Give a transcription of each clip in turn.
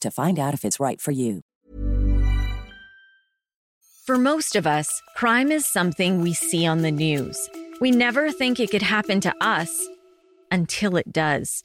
to find out if it's right for you. For most of us, crime is something we see on the news. We never think it could happen to us until it does.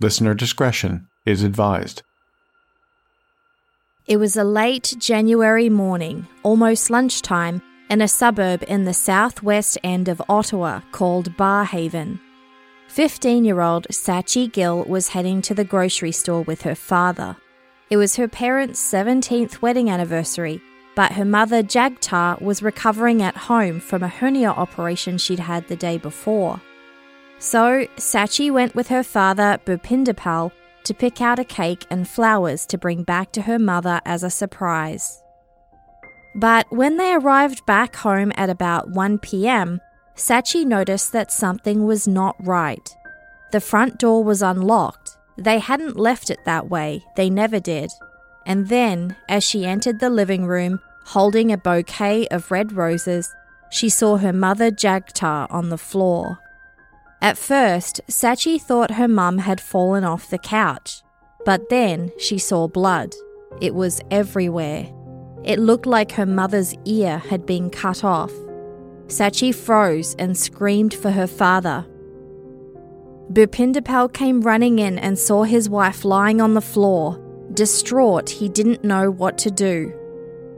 Listener discretion is advised. It was a late January morning, almost lunchtime, in a suburb in the southwest end of Ottawa called Barrhaven. 15-year-old Sachi Gill was heading to the grocery store with her father. It was her parents' 17th wedding anniversary, but her mother Jagtar was recovering at home from a hernia operation she'd had the day before. So, Sachi went with her father, Bupinderpal, to pick out a cake and flowers to bring back to her mother as a surprise. But when they arrived back home at about 1 p.m, Sachi noticed that something was not right. The front door was unlocked. They hadn't left it that way, they never did. And then, as she entered the living room, holding a bouquet of red roses, she saw her mother Jagtar on the floor. At first, Sachi thought her mum had fallen off the couch, but then she saw blood. It was everywhere. It looked like her mother's ear had been cut off. Sachi froze and screamed for her father. Bupinderpal came running in and saw his wife lying on the floor. Distraught, he didn't know what to do.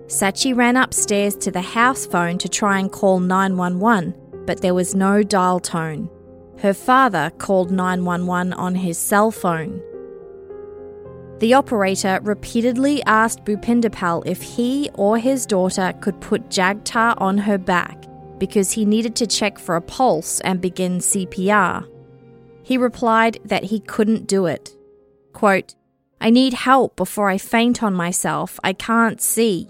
Sachi ran upstairs to the house phone to try and call 911, but there was no dial tone. Her father called 911 on his cell phone. The operator repeatedly asked Bupinderpal if he or his daughter could put Jagtar on her back because he needed to check for a pulse and begin CPR. He replied that he couldn't do it. Quote, "I need help before I faint on myself. I can't see."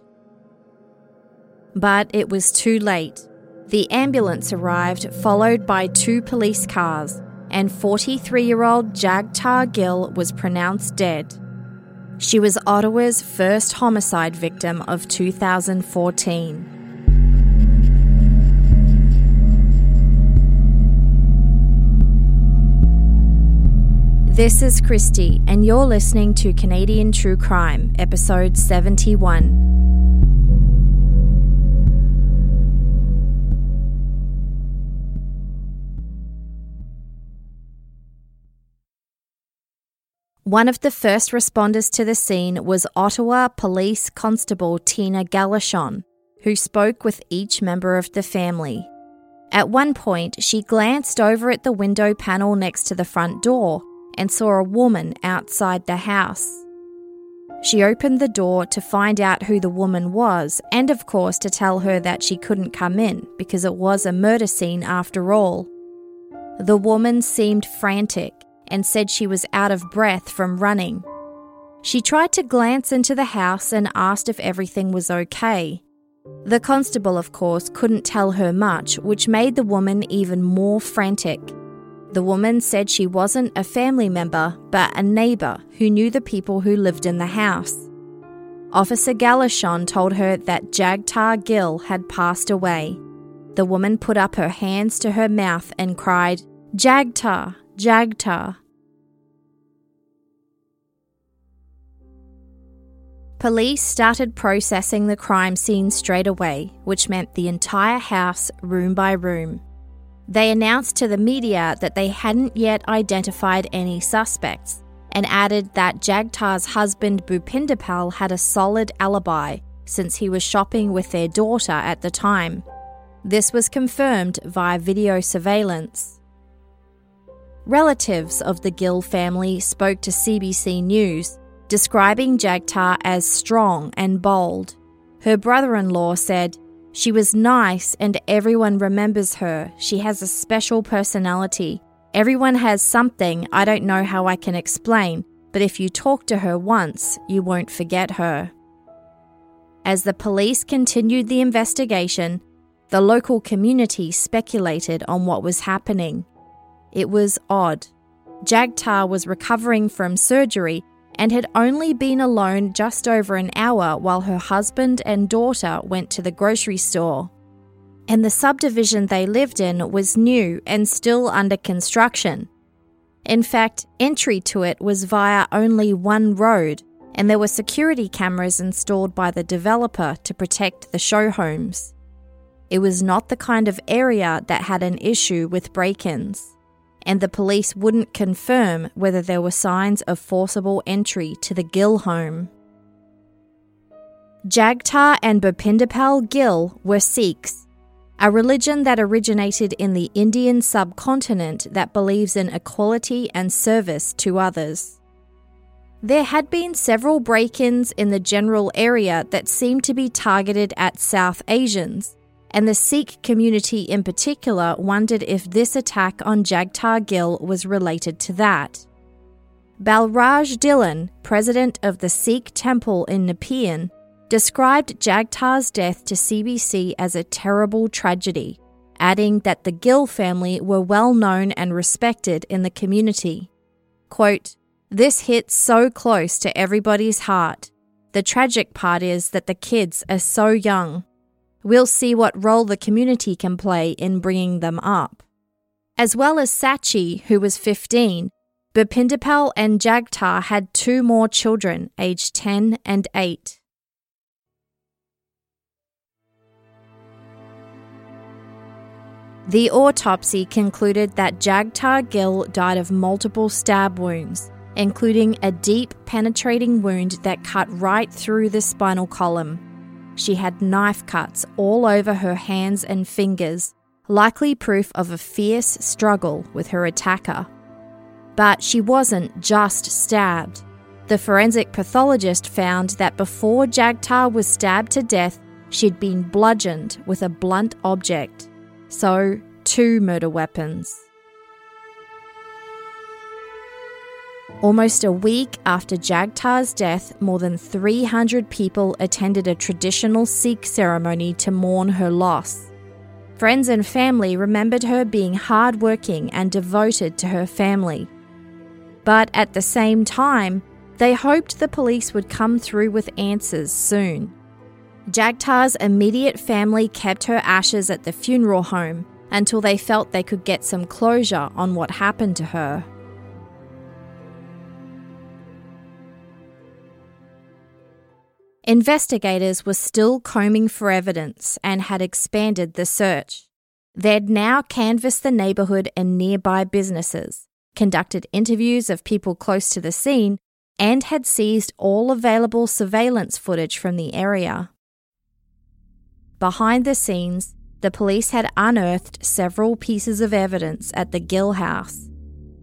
But it was too late. The ambulance arrived, followed by 2 police cars, and 43-year-old Jagtar Gill was pronounced dead. She was Ottawa's first homicide victim of 2014. This is Christy, and you're listening to Canadian True Crime, episode 71. One of the first responders to the scene was Ottawa Police Constable Tina Galashan, who spoke with each member of the family. At one point, she glanced over at the window panel next to the front door and saw a woman outside the house. She opened the door to find out who the woman was and, of course, to tell her that she couldn't come in because it was a murder scene after all. The woman seemed frantic and said she was out of breath from running. She tried to glance into the house and asked if everything was okay. The constable, of course, couldn't tell her much, which made the woman even more frantic. The woman said she wasn't a family member, but a neighbour who knew the people who lived in the house. Officer Galashan told her that Jagtar Gill had passed away. The woman put up her hands to her mouth and cried, "Jagtar, Jagtar." Police started processing the crime scene straight away, which meant the entire house, room by room. They announced to the media that they hadn't yet identified any suspects and added that Jagtar's husband Bupinderpal had a solid alibi since he was shopping with their daughter at the time. This was confirmed via video surveillance. Relatives of the Gill family spoke to CBC News, describing Jagtar as strong and bold. Her brother-in-law said, "She was nice and everyone remembers her. She has a special personality. Everyone has something I don't know how I can explain, but if you talk to her once, you won't forget her." As the police continued the investigation, the local community speculated on what was happening. It was odd. Jagtar was recovering from surgery and had only been alone just over an hour while her husband and daughter went to the grocery store. And the subdivision they lived in was new and still under construction. In fact, entry to it was via only one road, and there were security cameras installed by the developer to protect the show homes. It was not the kind of area that had an issue with break-ins, and the police wouldn't confirm whether there were signs of forcible entry to the Gill home. Jagtar and Bupinderpal Gill were Sikhs, a religion that originated in the Indian subcontinent that believes in equality and service to others. There had been several break-ins in the general area that seemed to be targeted at South Asians, and the Sikh community in particular wondered if this attack on Jagtar Gill was related to that. Balraj Dhillon, president of the Sikh temple in Nepean, described Jagtar's death to CBC as a terrible tragedy, adding that the Gill family were well known and respected in the community. Quote, "This hit so close to everybody's heart. The tragic part is that the kids are so young. We'll see what role the community can play in bringing them up." As well as Sachi, who was 15, Bupinderpal and Jagtar had two more children, aged 10 and 8. The autopsy concluded that Jagtar Gill died of multiple stab wounds, including a deep, penetrating wound that cut right through the spinal column. She had knife cuts all over her hands and fingers, likely proof of a fierce struggle with her attacker. But she wasn't just stabbed. The forensic pathologist found that before Jagtar was stabbed to death, she'd been bludgeoned with a blunt object. So, two murder weapons. Almost a week after Jagtar's death, more than 300 people attended a traditional Sikh ceremony to mourn her loss. Friends and family remembered her being hardworking and devoted to her family. But at the same time, they hoped the police would come through with answers soon. Jagtar's immediate family kept her ashes at the funeral home until they felt they could get some closure on what happened to her. Investigators were still combing for evidence and had expanded the search. They'd now canvassed the neighbourhood and nearby businesses, conducted interviews of people close to the scene, and had seized all available surveillance footage from the area. Behind the scenes, the police had unearthed several pieces of evidence at the Gill house.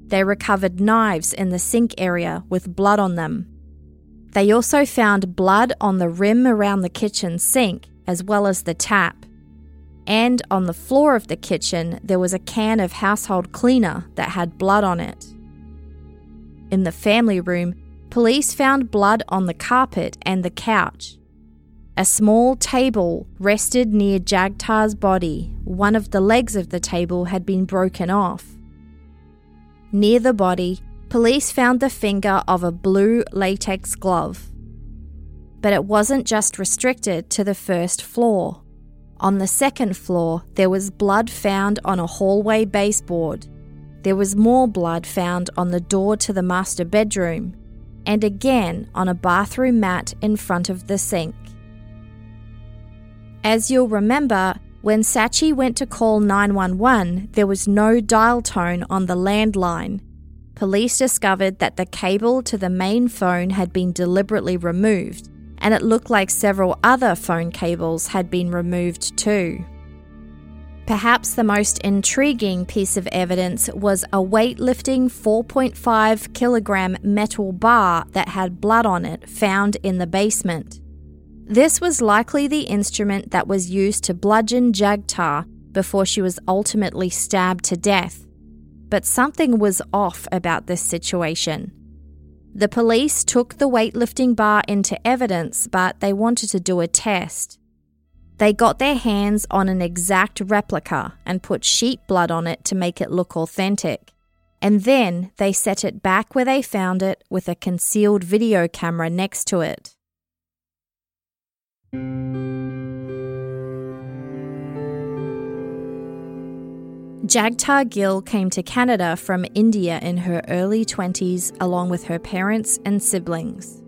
They recovered knives in the sink area with blood on them. They also found blood on the rim around the kitchen sink, as well as the tap. And on the floor of the kitchen, there was a can of household cleaner that had blood on it. In the family room, police found blood on the carpet and the couch. A small table rested near Jagtar's body. One of the legs of the table had been broken off. Near the body, police found the finger of a blue latex glove. But it wasn't just restricted to the first floor. On the second floor, there was blood found on a hallway baseboard. There was more blood found on the door to the master bedroom, and again on a bathroom mat in front of the sink. As you'll remember, when Sachi went to call 911, there was no dial tone on the landline. Police discovered that the cable to the main phone had been deliberately removed, and it looked like several other phone cables had been removed too. Perhaps the most intriguing piece of evidence was a weightlifting 4.5 kilogram metal bar that had blood on it found in the basement. This was likely the instrument that was used to bludgeon Jagtar before she was ultimately stabbed to death. But something was off about this situation. The police took the weightlifting bar into evidence, but they wanted to do a test. They got their hands on an exact replica and put sheep blood on it to make it look authentic. And then they set it back where they found it with a concealed video camera next to it. Jagtar Gill came to Canada from India in her early 20s along with her parents and siblings.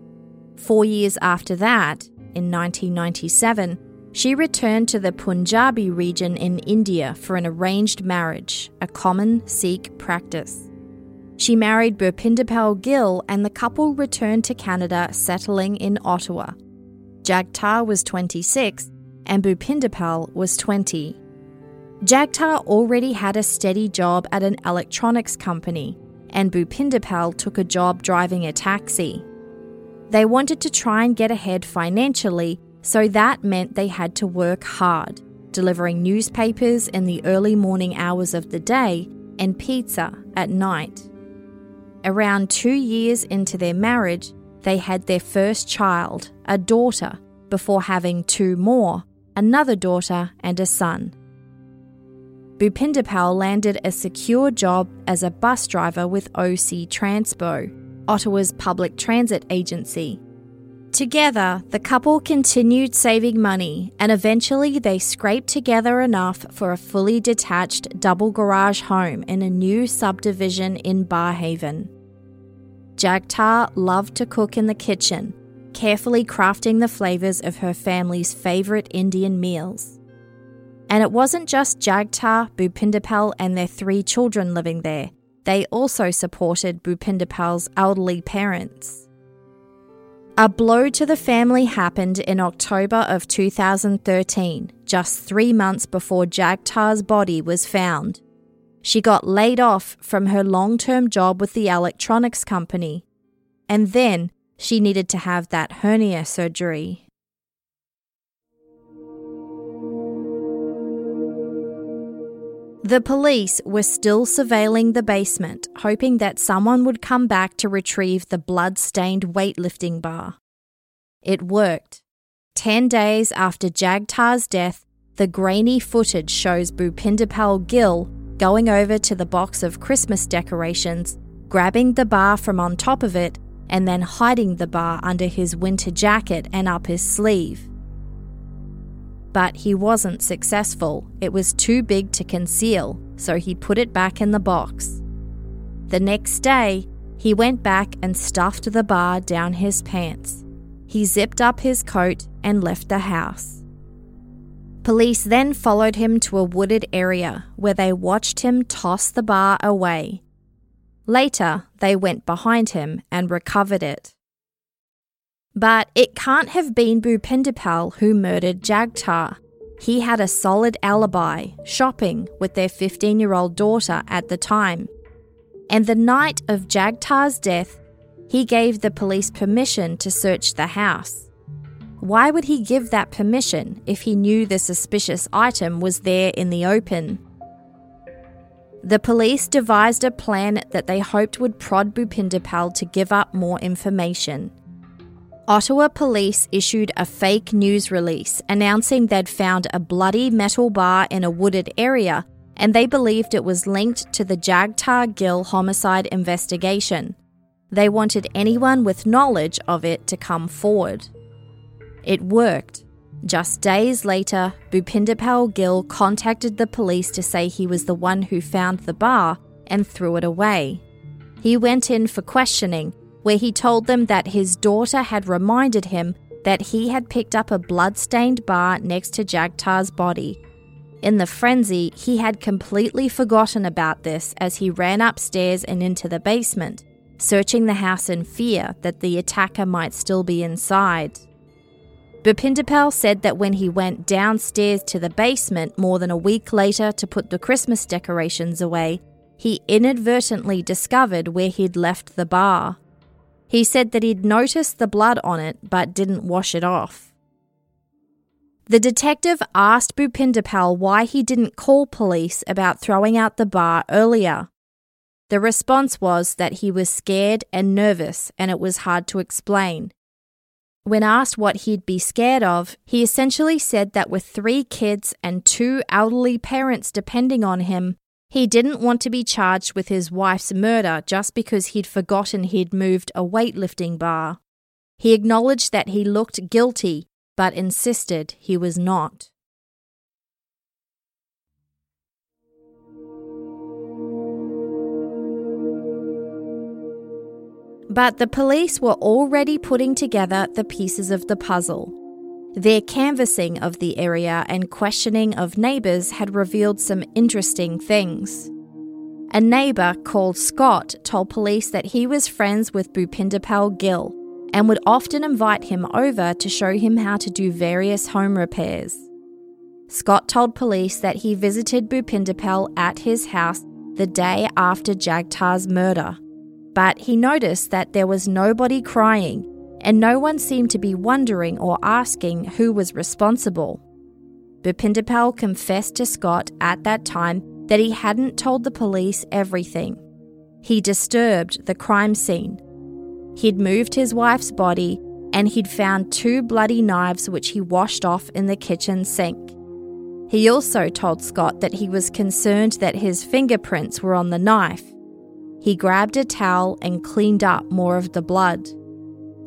4 years after that, in 1997, she returned to the Punjabi region in India for an arranged marriage, a common Sikh practice. She married Bupinderpal Gill and the couple returned to Canada, settling in Ottawa. Jagtar was 26 and Bupinderpal was 20. Jagtar already had a steady job at an electronics company, and Bupinderpal took a job driving a taxi. They wanted to try and get ahead financially, so that meant they had to work hard, delivering newspapers in the early morning hours of the day and pizza at night. Around 2 years into their marriage, they had their first child, a daughter, before having two more, another daughter and a son. Bupinderpal landed a secure job as a bus driver with OC Transpo, Ottawa's public transit agency. Together, the couple continued saving money and eventually they scraped together enough for a fully detached double garage home in a new subdivision in Barrhaven. Jagtar loved to cook in the kitchen, carefully crafting the flavours of her family's favourite Indian meals. And it wasn't just Jagtar, Bupinderpal and their three children living there. They also supported Bupinderpal's elderly parents. A blow to the family happened in October of 2013, just 3 months before Jagtar's body was found. She got laid off from her long-term job with the electronics company. And then she needed to have that hernia surgery. The police were still surveilling the basement, hoping that someone would come back to retrieve the blood-stained weightlifting bar. It worked. 10 days after Jagtar's death, the grainy footage shows Bupinderpal Gill going over to the box of Christmas decorations, grabbing the bar from on top of it, and then hiding the bar under his winter jacket and up his sleeve. But he wasn't successful. It was too big to conceal, so he put it back in the box. The next day, he went back and stuffed the bar down his pants. He zipped up his coat and left the house. Police then followed him to a wooded area where they watched him toss the bar away. Later, they went behind him and recovered it. But it can't have been Bupinderpal who murdered Jagtar. He had a solid alibi, shopping with their 15-year-old daughter at the time. And the night of Jagtar's death, he gave the police permission to search the house. Why would he give that permission if he knew the suspicious item was there in the open? The police devised a plan that they hoped would prod Bupinderpal to give up more information. Ottawa police issued a fake news release announcing they'd found a bloody metal bar in a wooded area and they believed it was linked to the Jagtar Gill homicide investigation. They wanted anyone with knowledge of it to come forward. It worked. Just days later, Bupinderpal Gill contacted the police to say he was the one who found the bar and threw it away. He went in for questioning, where he told them that his daughter had reminded him that he had picked up a blood-stained bar next to Jagtar's body. In the frenzy, he had completely forgotten about this as he ran upstairs and into the basement, searching the house in fear that the attacker might still be inside. Bupinderpal said that when he went downstairs to the basement more than a week later to put the Christmas decorations away, he inadvertently discovered where he'd left the bar. He said that he'd noticed the blood on it but didn't wash it off. The detective asked Bupinderpal why he didn't call police about throwing out the bar earlier. The response was that he was scared and nervous and it was hard to explain. When asked what he'd be scared of, he essentially said that with 3 kids and 2 elderly parents depending on him, he didn't want to be charged with his wife's murder just because he'd forgotten he'd moved a weightlifting bar. He acknowledged that he looked guilty, but insisted he was not. But the police were already putting together the pieces of the puzzle. Their canvassing of the area and questioning of neighbours had revealed some interesting things. A neighbour called Scott told police that he was friends with Bupinderpal Gill and would often invite him over to show him how to do various home repairs. Scott told police that he visited Bupinderpal at his house the day after Jagtar's murder. But he noticed that there was nobody crying and no one seemed to be wondering or asking who was responsible. Bupinderpal confessed to Scott at that time that he hadn't told the police everything. He disturbed the crime scene. He'd moved his wife's body and he'd found 2 bloody knives which he washed off in the kitchen sink. He also told Scott that he was concerned that his fingerprints were on the knife. He grabbed a towel and cleaned up more of the blood.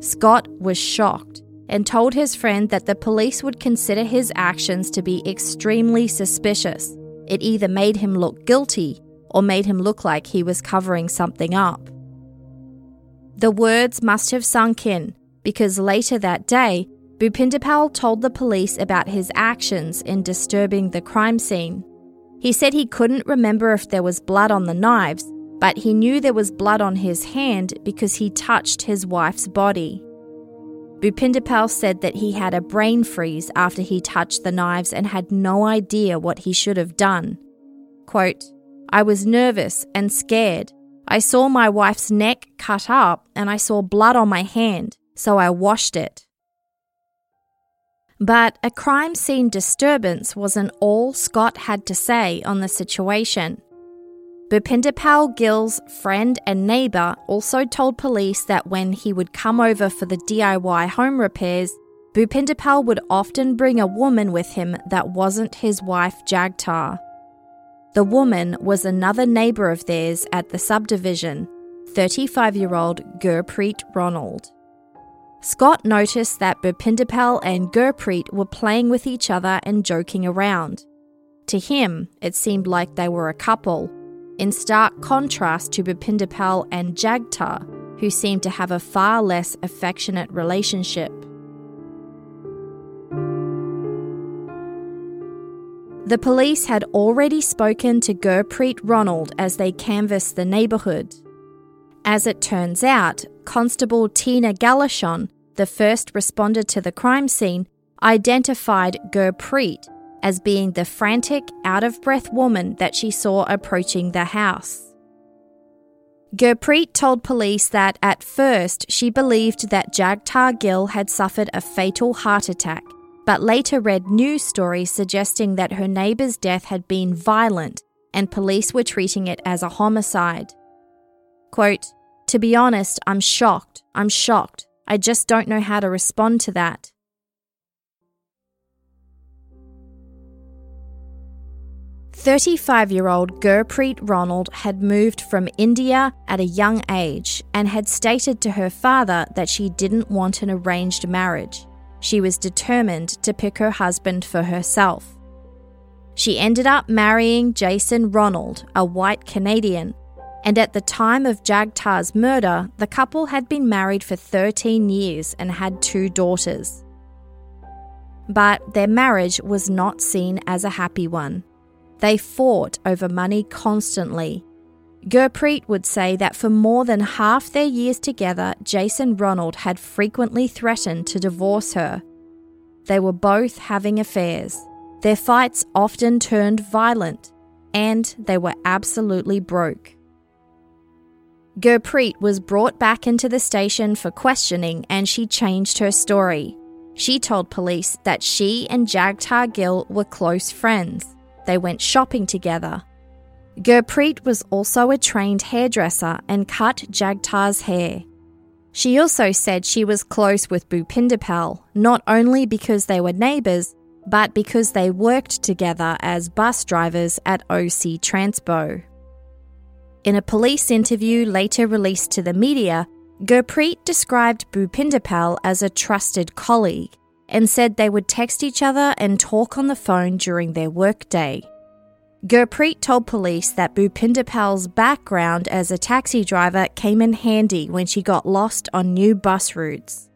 Scott was shocked and told his friend that the police would consider his actions to be extremely suspicious. It either made him look guilty or made him look like he was covering something up. The words must have sunk in because later that day, Bupinderpal told the police about his actions in disturbing the crime scene. He said he couldn't remember if there was blood on the knives, but he knew there was blood on his hand because he touched his wife's body. Bupinderpal said that he had a brain freeze after he touched the knives and had no idea what he should have done. Quote, "I was nervous and scared. I saw my wife's neck cut up and I saw blood on my hand, so I washed it." But a crime scene disturbance wasn't all Scott had to say on the situation. Bupinderpal Gill's friend and neighbour also told police that when he would come over for the DIY home repairs, Bupinderpal would often bring a woman with him that wasn't his wife Jagtar. The woman was another neighbour of theirs at the subdivision, 35-year-old Gurpreet Ronald. Scott noticed that Bupinderpal and Gurpreet were playing with each other and joking around. To him, it seemed like they were a couple, in stark contrast to Bupinderpal and Jagtar, who seemed to have a far less affectionate relationship. The police had already spoken to Gurpreet Ronald as they canvassed the neighbourhood. As it turns out, Constable Tina Galashan, the first responder to the crime scene, identified Gurpreet as being the frantic, out-of-breath woman that she saw approaching the house. Gurpreet told police that at first she believed that Jagtar Gill had suffered a fatal heart attack, but later read news stories suggesting that her neighbour's death had been violent and police were treating it as a homicide. Quote, "To be honest, I'm shocked. I just don't know how to respond to that." "35-year-old Gurpreet Ronald had moved from India at a young age and had stated to her father that she didn't want an arranged marriage. She was determined to pick her husband for herself. She ended up marrying Jason Ronald, a white Canadian, and at the time of Jagtar's murder, the couple had been married for 13 years and had 2 daughters. But their marriage was not seen as a happy one. They fought over money constantly. Gurpreet would say that for more than half their years together, Jason Ronald had frequently threatened to divorce her. They were both having affairs. Their fights often turned violent, and they were absolutely broke. Gurpreet was brought back into the station for questioning, and she changed her story. She told police that she and Jagtar Gill were close friends. They went shopping together. Gurpreet was also a trained hairdresser and cut Jagtar's hair. She also said she was close with Bupinderpal, not only because they were neighbours, but because they worked together as bus drivers at OC Transpo. In a police interview later released to the media, Gurpreet described Bupinderpal as a trusted colleague and said they would text each other and talk on the phone during their workday. Gurpreet told police that Bupinderpal's background as a taxi driver came in handy when she got lost on new bus routes.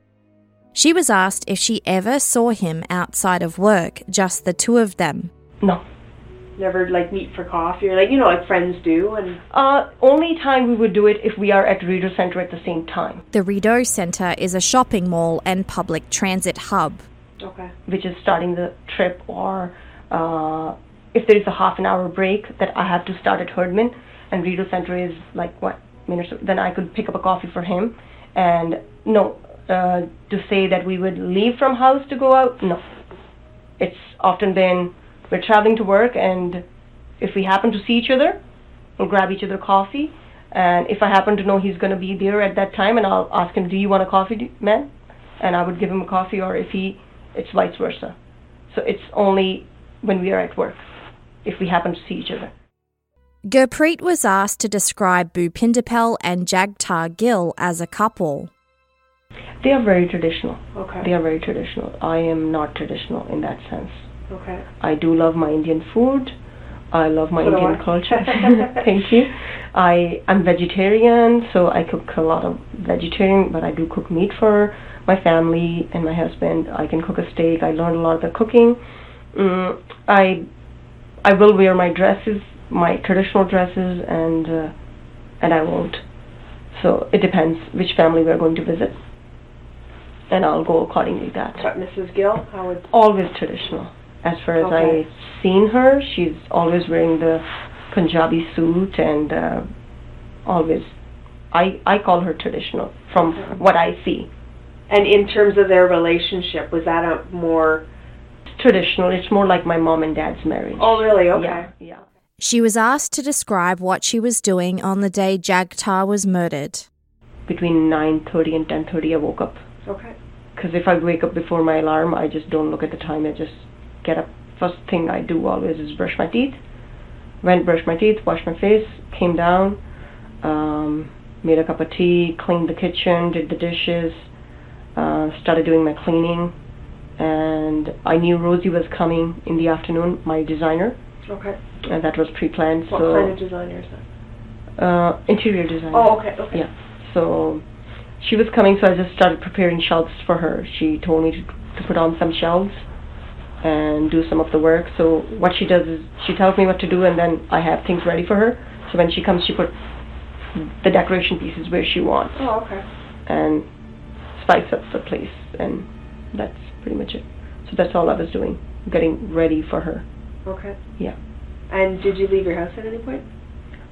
She was asked if she ever saw him outside of work, just the two of them. No. Never, meet for coffee or, like friends do. And only time we would do it if we are at Rideau Centre at the same time. The Rideau Centre is a shopping mall and public transit hub. Okay. Which is starting the trip or... if there is a half an hour break that I have to start at Herdman and Rideau Centre is minutes, then I could pick up a coffee for him. And to say that we would leave from house to go out, no. It's often been we're traveling to work, and if we happen to see each other, we'll grab each other coffee. And if I happen to know he's going to be there at that time, and I'll ask him, do you want a coffee, man? And I would give him a coffee, or it's vice versa. So it's only when we are at work, if we happen to see each other. Gurpreet was asked to describe Bupinderpal and Jagtar Gill as a couple. They are very traditional. Okay. They are very traditional. I am not traditional in that sense. Okay. I do love my Indian food. I love my Indian culture. Thank you. I'm vegetarian, so I cook a lot of vegetarian, but I do cook meat for my family and my husband. I can cook a steak. I learned a lot about cooking. I will wear my dresses, my traditional dresses, and I won't. So it depends which family we're going to visit, and I'll go accordingly to that. But Mrs. Gill, how would... Always traditional. As far as I've seen her, she's always wearing the Punjabi suit, and always... I call her traditional from what I see. And in terms of their relationship, was that a more... traditional. It's more like my mom and dad's marriage. Oh, really? Okay. Yeah. She was asked to describe what she was doing on the day Jagtar was murdered. Between 9:30 and 10:30, I woke up. Okay. Because if I wake up before my alarm, I just don't look at the time. I just get up. First thing I do always is brush my teeth. Went, brushed my teeth, washed my face, came down, made a cup of tea, cleaned the kitchen, did the dishes, started doing my cleaning. And I knew Rosie was coming in the afternoon, my designer. Okay. And that was pre-planned. What kind of designer is that? Interior designer. Oh, okay. Yeah. So she was coming, so I just started preparing shelves for her. She told me to put on some shelves and do some of the work. So what she does is she tells me what to do, and then I have things ready for her. So when she comes, she put the decoration pieces where she wants. Oh, okay. And spice up the place, and that's pretty much it. So that's all I was doing, getting ready for her. Okay. Yeah. And did you leave your house at any point?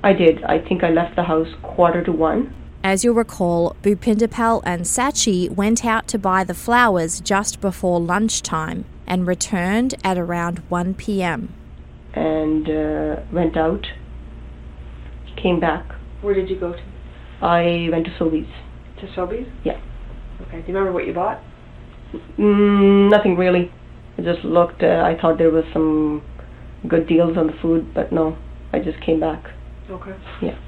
I did. I think I left the house 1:45. As you'll recall, Bupinderpal and Sachi went out to buy the flowers just before lunchtime and returned at around 1 p.m. And went out, came back. Where did you go to? I went to Sobeys. To Sobeys? Yeah. Okay. Do you remember what you bought? Nothing really. I just looked. I thought there was some good deals on the food, but no, I just came back. Okay. Yeah.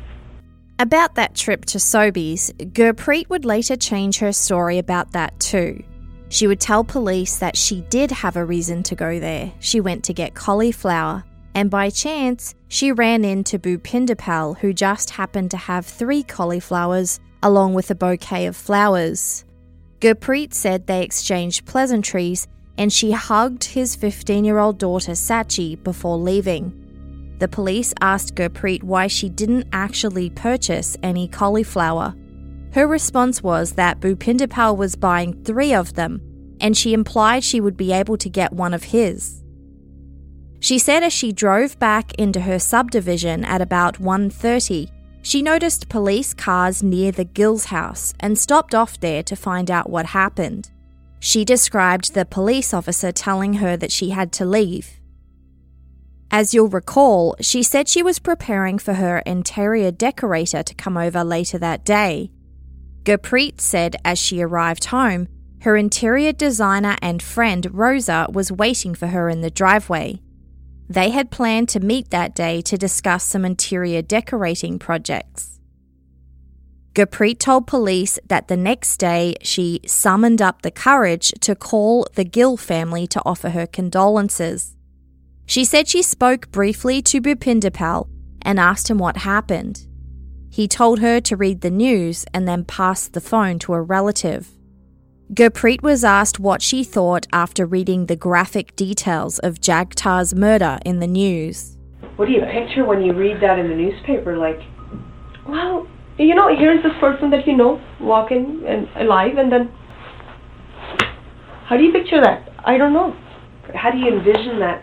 About that trip to Sobeys, Gurpreet would later change her story about that too. She would tell police that she did have a reason to go there. She went to get cauliflower, and by chance, she ran into Bupinderpal, who just happened to have 3 cauliflowers along with a bouquet of flowers. Gurpreet said they exchanged pleasantries and she hugged his 15-year-old daughter Sachi before leaving. The police asked Gurpreet why she didn't actually purchase any cauliflower. Her response was that Bupinderpal was buying 3 of them, and she implied she would be able to get one of his. She said as she drove back into her subdivision at about 1:30, she noticed police cars near the Gill's house and stopped off there to find out what happened. She described the police officer telling her that she had to leave. As you'll recall, she said she was preparing for her interior decorator to come over later that day. Gurpreet said as she arrived home, her interior designer and friend Rosa was waiting for her in the driveway. They had planned to meet that day to discuss some interior decorating projects. Gurpreet told police that the next day she summoned up the courage to call the Gill family to offer her condolences. She said she spoke briefly to Bupinderpal and asked him what happened. He told her to read the news and then passed the phone to a relative. Gurpreet was asked what she thought after reading the graphic details of Jagtar's murder in the news. What do you picture when you read that in the newspaper? Like, well, you know, here's this person that you know, walking and alive, and then... How do you picture that? I don't know. How do you envision that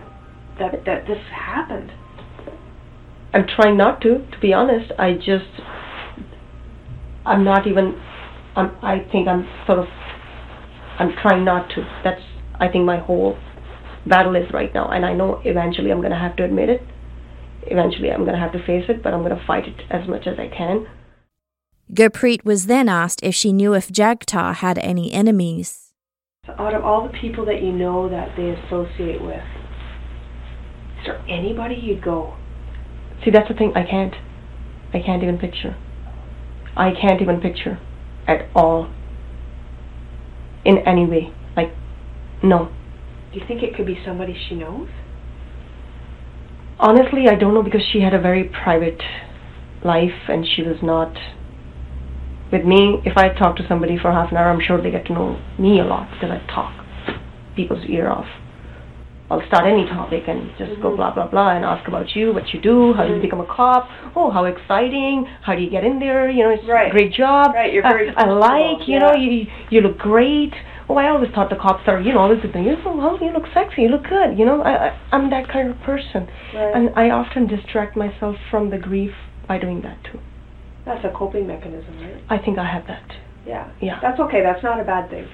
this happened? I'm trying not to be honest. I'm trying not to. That's, I think, my whole battle is right now. And I know eventually I'm going to have to admit it. Eventually I'm going to have to face it, but I'm going to fight it as much as I can. Gurpreet was then asked if she knew if Jagtar had any enemies. So out of all the people that you know that they associate with, is there anybody you'd go? See, that's the thing. I can't even picture. I can't even picture at all. In any way. Like, no. Do you think it could be somebody she knows? Honestly, I don't know, because she had a very private life and she was not... With me, if I talk to somebody for half an hour, I'm sure they get to know me a lot because I talk people's ear off. I'll start any topic and just go blah, blah, blah and ask about you, what you do, how do you become a cop, oh, how exciting, how do you get in there, you know, it's a great job, you're very I like, you know, you look great, oh, I always thought the cops are, you know, always the thing, well, you look sexy, you look good, you know, I'm that kind of person. Right. And I often distract myself from the grief by doing that too. That's a coping mechanism, right? I think I have that. Yeah. Yeah. That's okay, that's not a bad thing.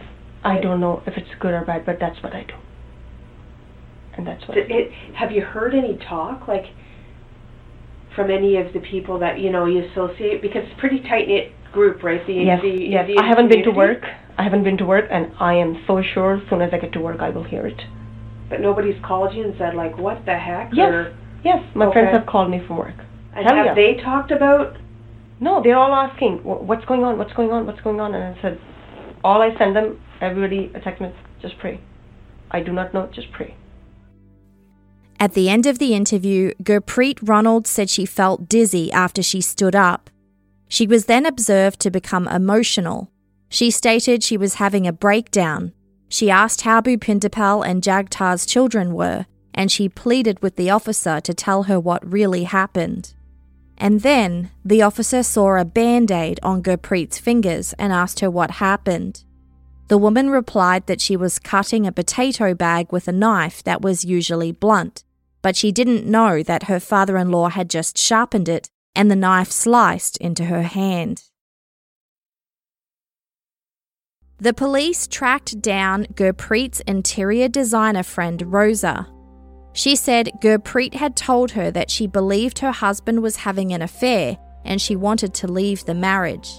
I don't know if it's good or bad, but that's what I do. And that's what have you heard any talk, like, from any of the people that, you know, you associate? Because it's a pretty tight-knit group, right? Yes. I haven't been to work. And I am so sure as soon as I get to work, I will hear it. But nobody's called you and said, like, what the heck? Yes. My friends have called me from work. And have they talked about? No, they're all asking, what's going on? And I said, all I send them, everybody, a text message, just pray. I do not know, just pray. At the end of the interview, Gurpreet Ronald said she felt dizzy after she stood up. She was then observed to become emotional. She stated she was having a breakdown. She asked how Bupinderpal and Jagtar's children were, and she pleaded with the officer to tell her what really happened. And then, the officer saw a Band-Aid on Gurpreet's fingers and asked her what happened. The woman replied that she was cutting a potato bag with a knife that was usually blunt, but she didn't know that her father-in-law had just sharpened it and the knife sliced into her hand. The police tracked down Gurpreet's interior designer friend Rosa. She said Gurpreet had told her that she believed her husband was having an affair and she wanted to leave the marriage.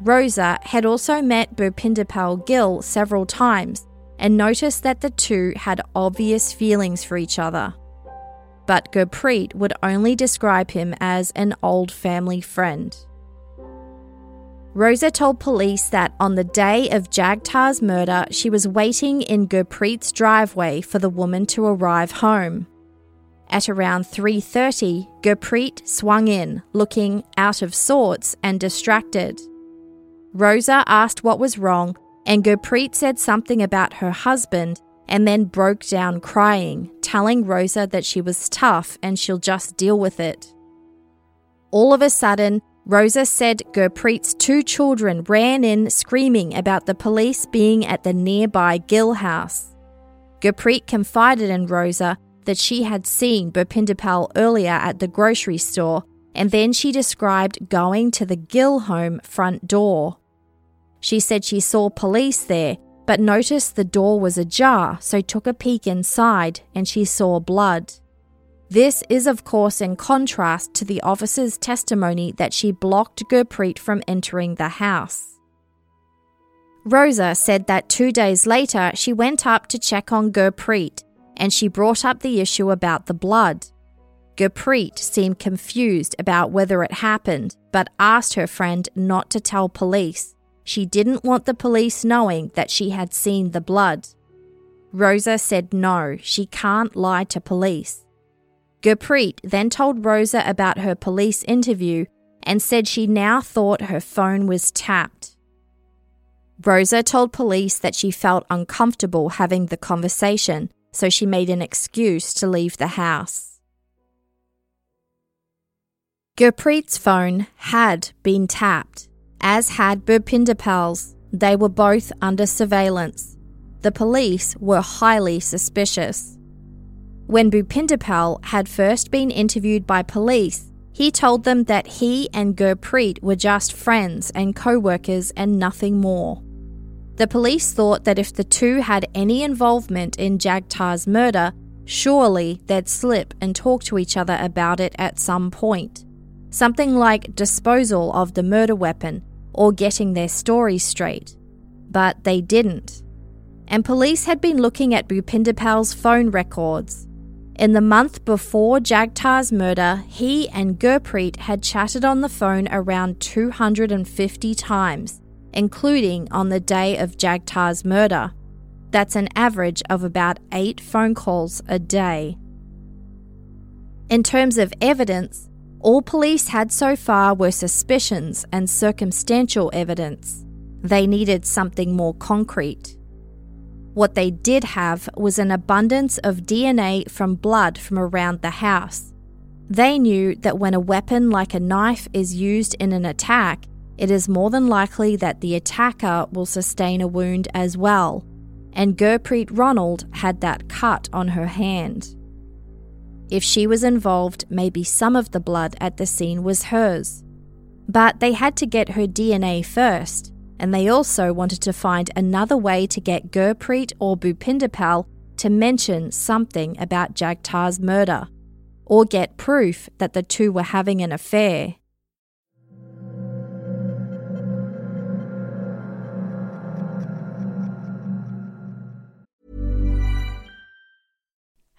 Rosa had also met Bupinderpal Gill several times and noticed that the two had obvious feelings for each other. But Gurpreet would only describe him as an old family friend. Rosa told police that on the day of Jagtar's murder, she was waiting in Gurpreet's driveway for the woman to arrive home. At around 3:30, Gurpreet swung in, looking out of sorts and distracted. Rosa asked what was wrong, and Gurpreet said something about her husband and then broke down crying, telling Rosa that she was tough and she'll just deal with it. All of a sudden, Rosa said Gurpreet's two children ran in screaming about the police being at the nearby Gill house. Gurpreet confided in Rosa that she had seen Bupinderpal earlier at the grocery store, and then she described going to the Gill home front door. She said she saw police there, but noticed the door was ajar, so took a peek inside and she saw blood. This is, of course, in contrast to the officer's testimony that she blocked Gurpreet from entering the house. Rosa said that 2 days later she went up to check on Gurpreet and she brought up the issue about the blood. Gurpreet seemed confused about whether it happened, but asked her friend not to tell police. She didn't want the police knowing that she had seen the blood. Rosa said no, she can't lie to police. Gurpreet then told Rosa about her police interview and said she now thought her phone was tapped. Rosa told police that she felt uncomfortable having the conversation, so she made an excuse to leave the house. Gurpreet's phone had been tapped, as had Bupinderpal's. They were both under surveillance. The police were highly suspicious. When Bupinderpal had first been interviewed by police, he told them that he and Gurpreet were just friends and co-workers and nothing more. The police thought that if the two had any involvement in Jagtar's murder, surely they'd slip and talk to each other about it at some point. Something like disposal of the murder weapon or getting their story straight. But they didn't. And police had been looking at Bupinderpal's phone records. In the month before Jagtar's murder, he and Gurpreet had chatted on the phone around 250 times, including on the day of Jagtar's murder. That's an average of about 8 phone calls a day. In terms of evidence, all police had so far were suspicions and circumstantial evidence. They needed something more concrete. What they did have was an abundance of DNA from blood from around the house. They knew that when a weapon like a knife is used in an attack, it is more than likely that the attacker will sustain a wound as well, and Gurpreet Ronald had that cut on her hand. If she was involved, maybe some of the blood at the scene was hers. But they had to get her DNA first. And they also wanted to find another way to get Gurpreet or Bupinderpal to mention something about Jagtar's murder, or get proof that the two were having an affair.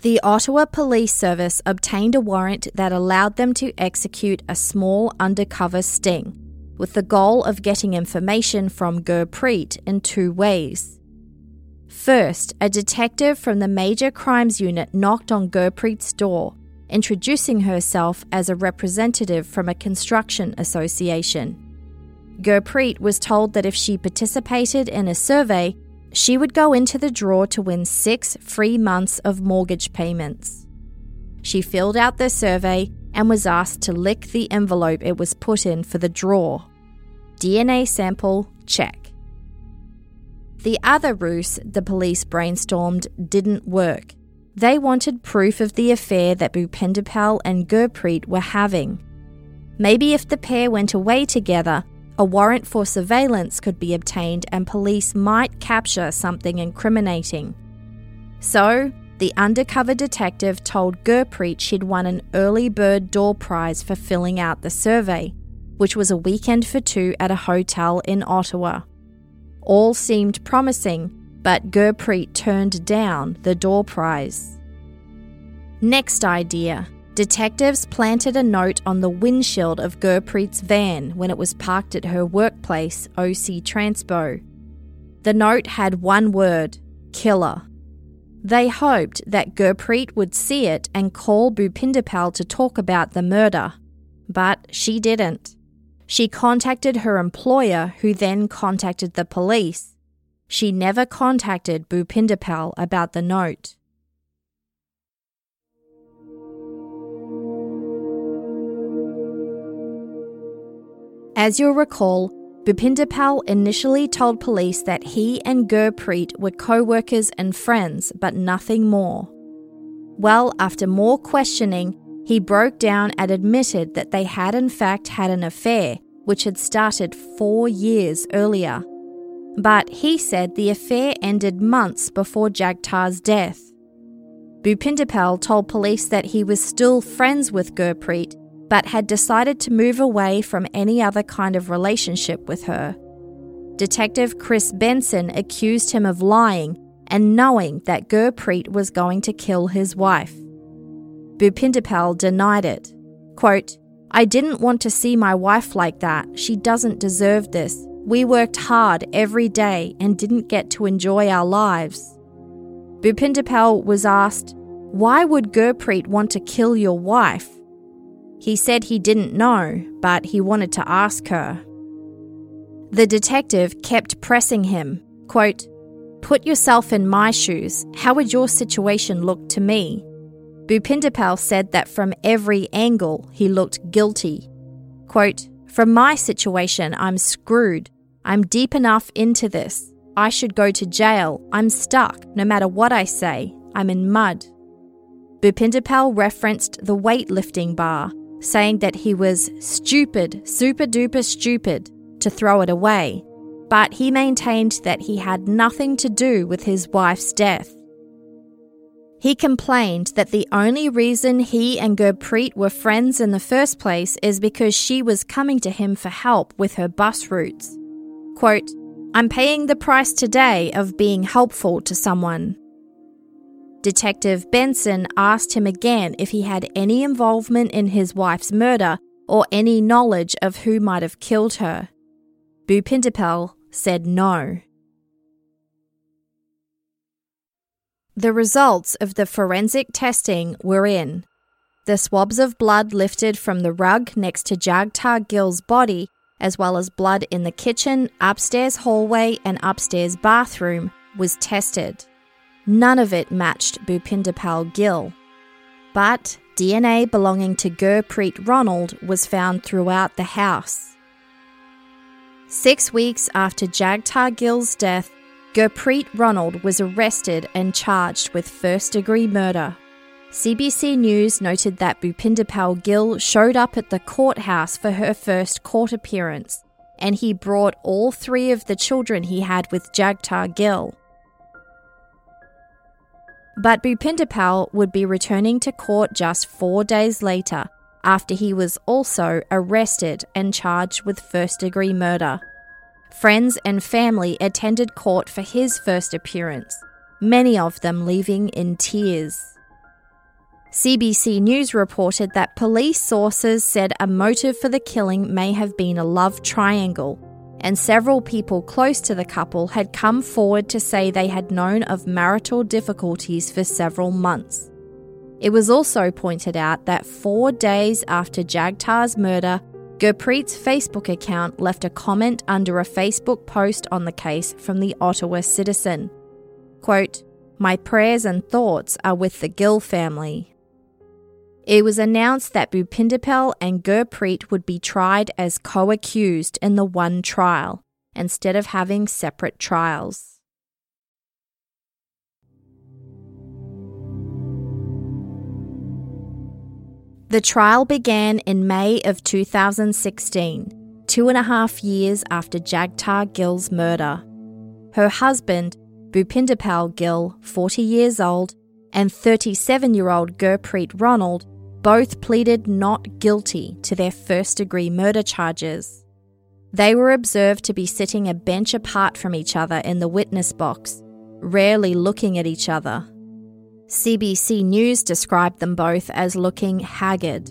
The Ottawa Police Service obtained a warrant that allowed them to execute a small undercover sting, with the goal of getting information from Gurpreet in two ways. First, a detective from the Major Crimes Unit knocked on Gurpreet's door, introducing herself as a representative from a construction association. Gurpreet was told that if she participated in a survey, she would go into the draw to win 6 free months of mortgage payments. She filled out the survey and was asked to lick the envelope it was put in for the draw. DNA sample, check. The other ruse the police brainstormed didn't work. They wanted proof of the affair that Bupinderpal and Gurpreet were having. Maybe if the pair went away together, a warrant for surveillance could be obtained and police might capture something incriminating. So, the undercover detective told Gurpreet she'd won an early bird door prize for filling out the survey, which was a weekend for two at a hotel in Ottawa. All seemed promising, but Gurpreet turned down the door prize. Next idea. Detectives planted a note on the windshield of Gurpreet's van when it was parked at her workplace, OC Transpo. The note had one word, killer. They hoped that Gurpreet would see it and call Bupinderpal to talk about the murder, but she didn't. She contacted her employer, who then contacted the police. She never contacted Bupinderpal about the note. As you'll recall, Bupinderpal initially told police that he and Gurpreet were co-workers and friends, but nothing more. Well, after more questioning, he broke down and admitted that they had in fact had an affair, which had started 4 years earlier. But he said the affair ended months before Jagtar's death. Bupinderpal told police that he was still friends with Gurpreet, but had decided to move away from any other kind of relationship with her. Detective Chris Benson accused him of lying and knowing that Gurpreet was going to kill his wife. Bupinderpal denied it. Quote, "I didn't want to see my wife like that. She doesn't deserve this. We worked hard every day and didn't get to enjoy our lives." Bupinderpal was asked, "Why would Gurpreet want to kill your wife?" He said he didn't know, but he wanted to ask her. The detective kept pressing him, quote, "Put yourself in my shoes. How would your situation look to me?" Bupinderpal said that from every angle he looked guilty. Quote, "From my situation, I'm screwed. I'm deep enough into this. I should go to jail. I'm stuck. No matter what I say, I'm in mud." Bupinderpal referenced the weightlifting bar, saying that he was stupid, super-duper stupid, to throw it away, but he maintained that he had nothing to do with his wife's death. He complained that the only reason he and Gurpreet were friends in the first place is because she was coming to him for help with her bus routes. Quote, "I'm paying the price today of being helpful to someone." Detective Benson asked him again if he had any involvement in his wife's murder or any knowledge of who might have killed her. Bupinderpal said no. The results of the forensic testing were in. The swabs of blood lifted from the rug next to Jagtar Gill's body, as well as blood in the kitchen, upstairs hallway and upstairs bathroom, was tested. None of it matched Bupinderpal Gill. But DNA belonging to Gurpreet Ronald was found throughout the house. 6 weeks after Jagtar Gill's death, Gurpreet Ronald was arrested and charged with first-degree murder. CBC News noted that Bupinderpal Gill showed up at the courthouse for her first court appearance, and he brought all 3 of the children he had with Jagtar Gill. But Bupinderpal would be returning to court just 4 days later, after he was also arrested and charged with first-degree murder. Friends and family attended court for his first appearance, many of them leaving in tears. CBC News reported that police sources said a motive for the killing may have been a love triangle, and several people close to the couple had come forward to say they had known of marital difficulties for several months. It was also pointed out that 4 days after Jagtar's murder, Gurpreet's Facebook account left a comment under a Facebook post on the case from The Ottawa Citizen. Quote, "My prayers and thoughts are with the Gill family." It was announced that Bupinderpal and Gurpreet would be tried as co-accused in the one trial, instead of having separate trials. The trial began in May of 2016, 2.5 years after Jagtar Gill's murder. Her husband, Bupinderpal Gill, 40 years old, and 37-year-old Gurpreet Ronald both pleaded not guilty to their first-degree murder charges. They were observed to be sitting a bench apart from each other in the witness box, rarely looking at each other. CBC News described them both as looking haggard.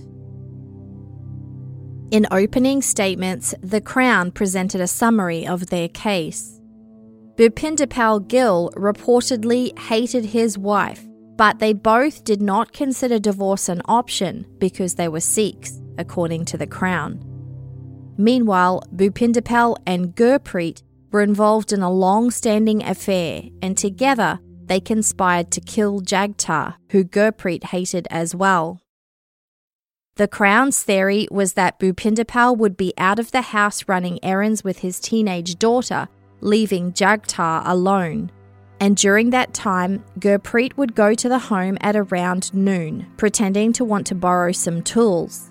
In opening statements, the Crown presented a summary of their case. Bupinderpal Gill reportedly hated his wife, but they both did not consider divorce an option because they were Sikhs, according to the Crown. Meanwhile, Bupinderpal and Gurpreet were involved in a long-standing affair, and together they conspired to kill Jagtar, who Gurpreet hated as well. The Crown's theory was that Bupinderpal would be out of the house running errands with his teenage daughter, leaving Jagtar alone. And during that time, Gurpreet would go to the home at around noon, pretending to want to borrow some tools.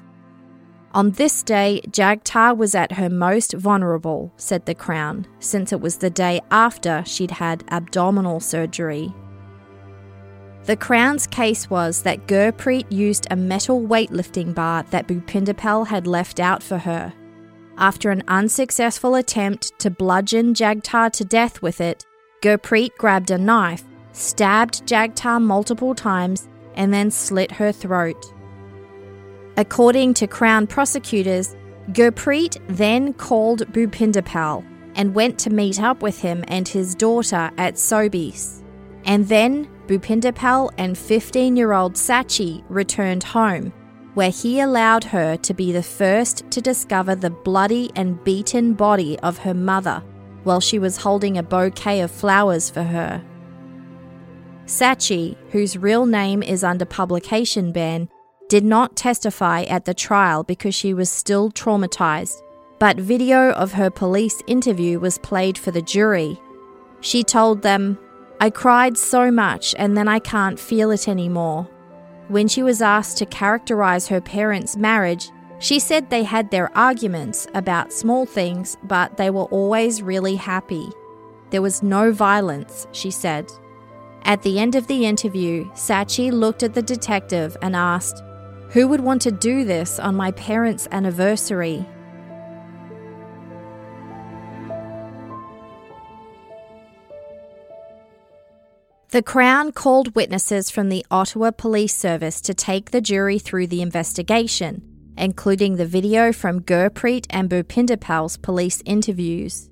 On this day, Jagtar was at her most vulnerable, said the Crown, since it was the day after she'd had abdominal surgery. The Crown's case was that Gurpreet used a metal weightlifting bar that Bupinderpal had left out for her. After an unsuccessful attempt to bludgeon Jagtar to death with it, Gurpreet grabbed a knife, stabbed Jagtar multiple times, and then slit her throat. According to Crown prosecutors, Gurpreet then called Bupinderpal and went to meet up with him and his daughter at Sobeys. And then Bupinderpal and 15-year-old Sachi returned home, where he allowed her to be the first to discover the bloody and beaten body of her mother while she was holding a bouquet of flowers for her. Sachi, whose real name is under publication ban, did not testify at the trial because she was still traumatised, but video of her police interview was played for the jury. She told them, "I cried so much and then I can't feel it anymore." When she was asked to characterise her parents' marriage, she said they had their arguments about small things, but they were always really happy. "There was no violence," she said. At the end of the interview, Sachi looked at the detective and asked, "Who would want to do this on my parents' anniversary?" The Crown called witnesses from the Ottawa Police Service to take the jury through the investigation, including the video from Gurpreet and Bupinderpal's police interviews.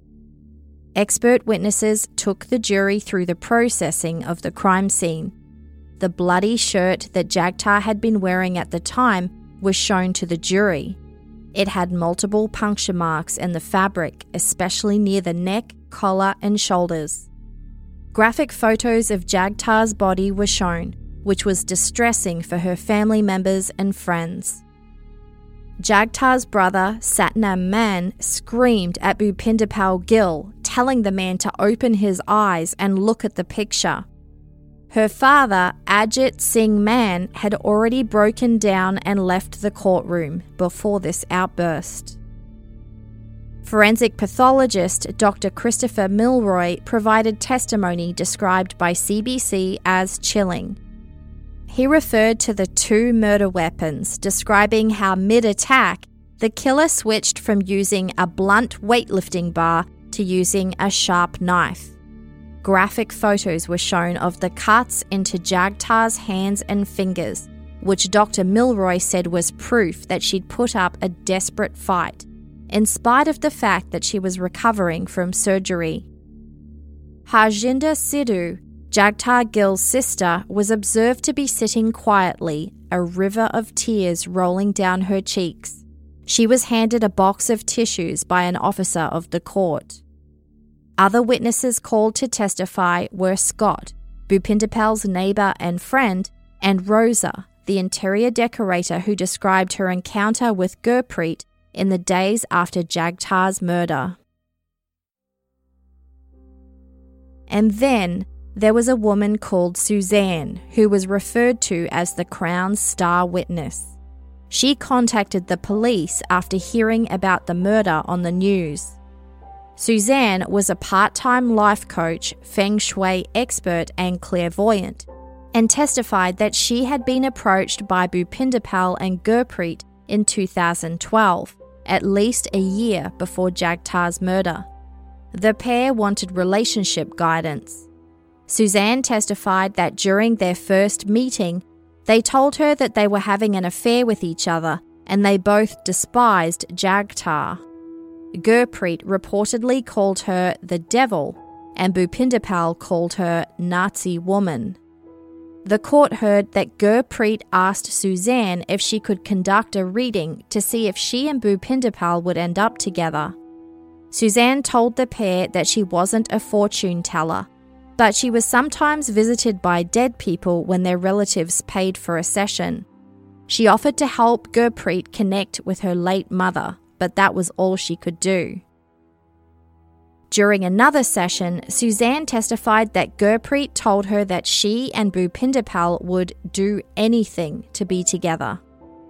Expert witnesses took the jury through the processing of the crime scene. The bloody shirt that Jagtar had been wearing at the time was shown to the jury. It had multiple puncture marks in the fabric, especially near the neck, collar and shoulders. Graphic photos of Jagtar's body were shown, which was distressing for her family members and friends. Jagtar's brother, Satnam Man, screamed at Bupinderpal Gill, telling the man to open his eyes and look at the picture. Her father, Ajit Singh Mann, had already broken down and left the courtroom before this outburst. Forensic pathologist Dr. Christopher Milroy provided testimony described by CBC as chilling. He referred to the two murder weapons, describing how mid-attack, the killer switched from using a blunt weightlifting bar to using a sharp knife. Graphic photos were shown of the cuts into Jagtar's hands and fingers, which Dr. Milroy said was proof that she'd put up a desperate fight, in spite of the fact that she was recovering from surgery. Harjinder Sidhu, Jagtar Gill's sister, was observed to be sitting quietly, a river of tears rolling down her cheeks. She was handed a box of tissues by an officer of the court. Other witnesses called to testify were Scott, Bupinderpal's neighbour and friend, and Rosa, the interior decorator who described her encounter with Gurpreet in the days after Jagtar's murder. And then there was a woman called Suzanne, who was referred to as the Crown's star witness. She contacted the police after hearing about the murder on the news. Suzanne was a part-time life coach, feng shui expert and clairvoyant, and testified that she had been approached by Bupinderpal and Gurpreet in 2012, at least a year before Jagtar's murder. The pair wanted relationship guidance. Suzanne testified that during their first meeting, they told her that they were having an affair with each other and they both despised Jagtar. Gurpreet reportedly called her the devil and Bupinderpal called her Nazi woman. The court heard that Gurpreet asked Suzanne if she could conduct a reading to see if she and Bupinderpal would end up together. Suzanne told the pair that she wasn't a fortune teller, but she was sometimes visited by dead people when their relatives paid for a session. She offered to help Gurpreet connect with her late mother, but that was all she could do. During another session, Suzanne testified that Gurpreet told her that she and Bupinderpal would do anything to be together.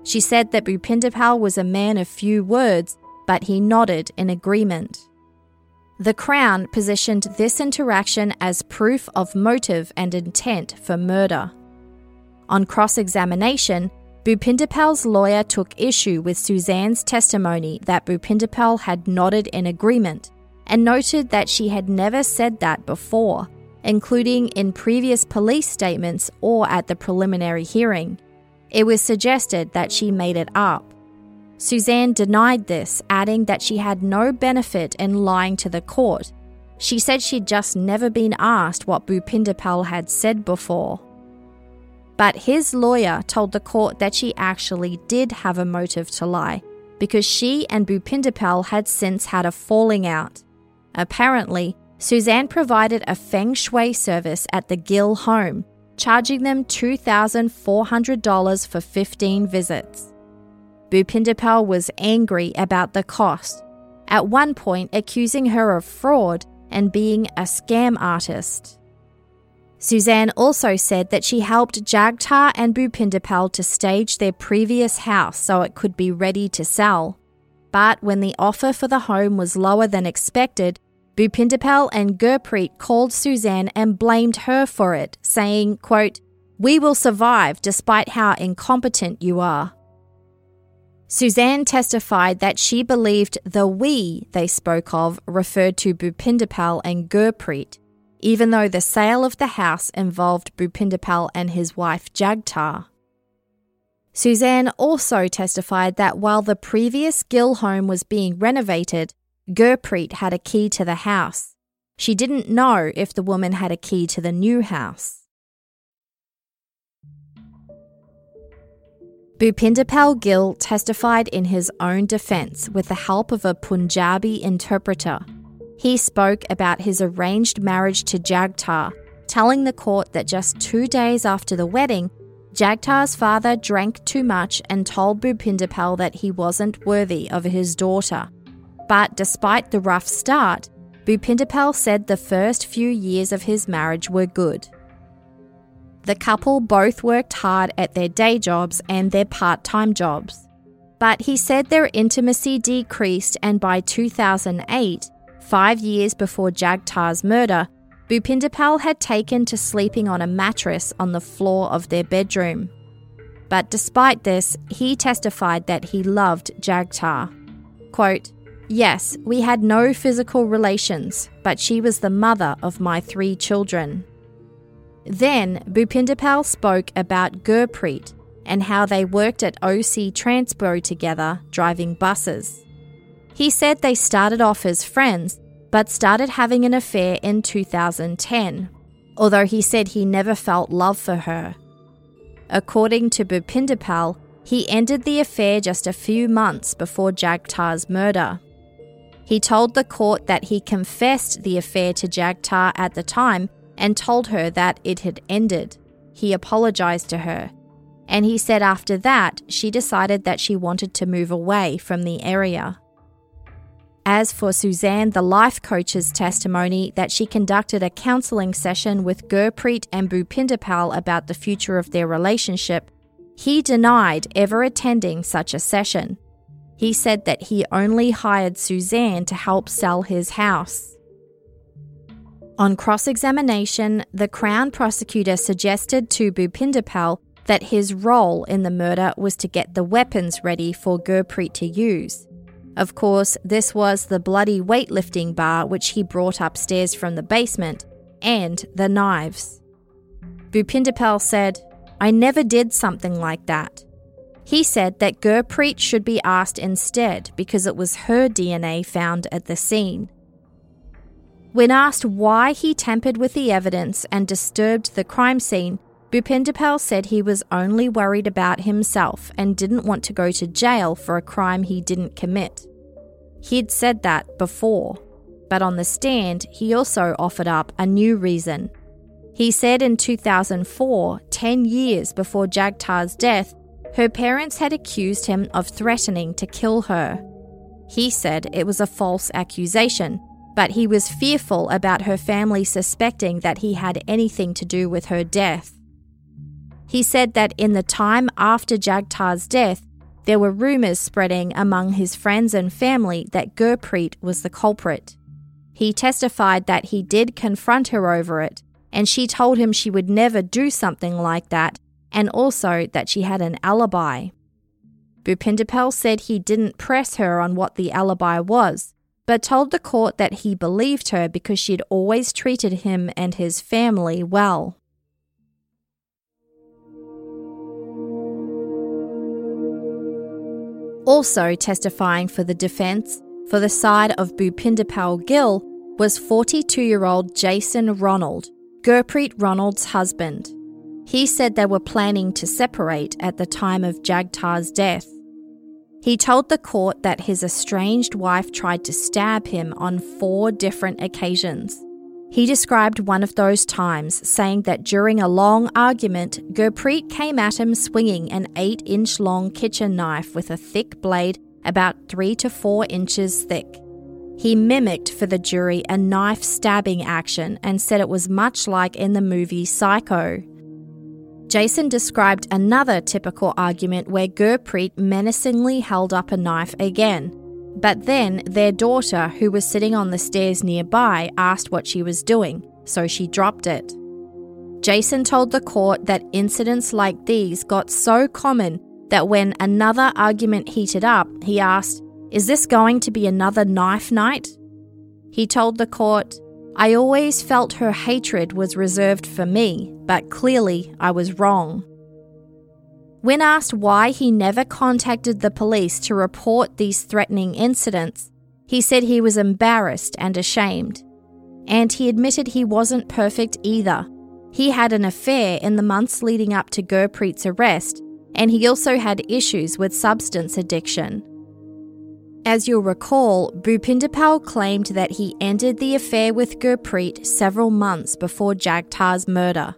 She said that Bupinderpal was a man of few words, but he nodded in agreement. The Crown positioned this interaction as proof of motive and intent for murder. On cross-examination, Bupinderpal's lawyer took issue with Suzanne's testimony that Bupinderpal had nodded in agreement and noted that she had never said that before, including in previous police statements or at the preliminary hearing. It was suggested that she made it up. Suzanne denied this, adding that she had no benefit in lying to the court. She said she'd just never been asked what Bupinderpal had said before. But his lawyer told the court that she actually did have a motive to lie, because she and Bupinderpal had since had a falling out. Apparently, Suzanne provided a feng shui service at the Gill home, charging them $2,400 for 15 visits. Bupinderpal was angry about the cost, at one point accusing her of fraud and being a scam artist. Suzanne also said that she helped Jagtar and Bupinderpal to stage their previous house so it could be ready to sell. But when the offer for the home was lower than expected, Bupinderpal and Gurpreet called Suzanne and blamed her for it, saying, quote, "We will survive despite how incompetent you are." Suzanne testified that she believed the "we" they spoke of referred to Bupinderpal and Gurpreet, even though the sale of the house involved Bupinderpal and his wife Jagtar. Suzanne also testified that while the previous Gill home was being renovated, Gurpreet had a key to the house. She didn't know if the woman had a key to the new house. Bupinderpal Gill testified in his own defence with the help of a Punjabi interpreter. He spoke about his arranged marriage to Jagtar, telling the court that just 2 days after the wedding, Jagtar's father drank too much and told Bupinderpal that he wasn't worthy of his daughter. But despite the rough start, Bupinderpal said the first few years of his marriage were good. The couple both worked hard at their day jobs and their part-time jobs. but he said their intimacy decreased, and by 2008, 5 years before Jagtar's murder, Bupinderpal had taken to sleeping on a mattress on the floor of their bedroom. But despite this, he testified that he loved Jagtar. Quote, "Yes, we had no physical relations, but she was the mother of my 3 children." Then Bupinderpal spoke about Gurpreet and how they worked at OC Transpo together, driving buses. He said they started off as friends, but started having an affair in 2010, although he said he never felt love for her. According to Bupinderpal, he ended the affair just a few months before Jagtar's murder. He told the court that he confessed the affair to Jagtar at the time and told her that it had ended. He apologised to her, and he said after that she decided that she wanted to move away from the area. As for Suzanne, the life coach's testimony that she conducted a counselling session with Gurpreet and Bupinderpal about the future of their relationship, he denied ever attending such a session. He said that he only hired Suzanne to help sell his house. On cross-examination, the Crown prosecutor suggested to Bupinderpal that his role in the murder was to get the weapons ready for Gurpreet to use. Of course, this was the bloody weightlifting bar which he brought upstairs from the basement, and the knives. Bupinderpal said, "I never did something like that." He said that Gurpreet should be asked instead because it was her DNA found at the scene. When asked why he tampered with the evidence and disturbed the crime scene, Bupinderpal said he was only worried about himself and didn't want to go to jail for a crime he didn't commit. He'd said that before, but on the stand he also offered up a new reason. He said in 2004, 10 years before Jagtar's death, her parents had accused him of threatening to kill her. He said it was a false accusation, but he was fearful about her family suspecting that he had anything to do with her death. He said that in the time after Jagtar's death, there were rumours spreading among his friends and family that Gurpreet was the culprit. He testified that he did confront her over it, and she told him she would never do something like that, and also that she had an alibi. Bupinderpal said he didn't press her on what the alibi was, but told the court that he believed her because she'd always treated him and his family well. Also testifying for the defence, for the side of Bupinderpal Gill, was 42-year-old Jason Ronald, Gurpreet Ronald's husband. He said they were planning to separate at the time of Jagtar's death. He told the court that his estranged wife tried to stab him on 4 different occasions. He described one of those times, saying that during a long argument, Gurpreet came at him swinging an 8-inch long kitchen knife with a thick blade about 3 to 4 inches thick. He mimicked for the jury a knife stabbing action and said it was much like in the movie Psycho. Jason described another typical argument where Gurpreet menacingly held up a knife again. But then their daughter, who was sitting on the stairs nearby, asked what she was doing, so she dropped it. Jason told the court that incidents like these got so common that when another argument heated up, he asked, "Is this going to be another knife night?" He told the court, "I always felt her hatred was reserved for me, but clearly I was wrong." When asked why he never contacted the police to report these threatening incidents, he said he was embarrassed and ashamed. And he admitted he wasn't perfect either. He had an affair in the months leading up to Gurpreet's arrest, and he also had issues with substance addiction. As you'll recall, Bupinderpal claimed that he ended the affair with Gurpreet several months before Jagtar's murder.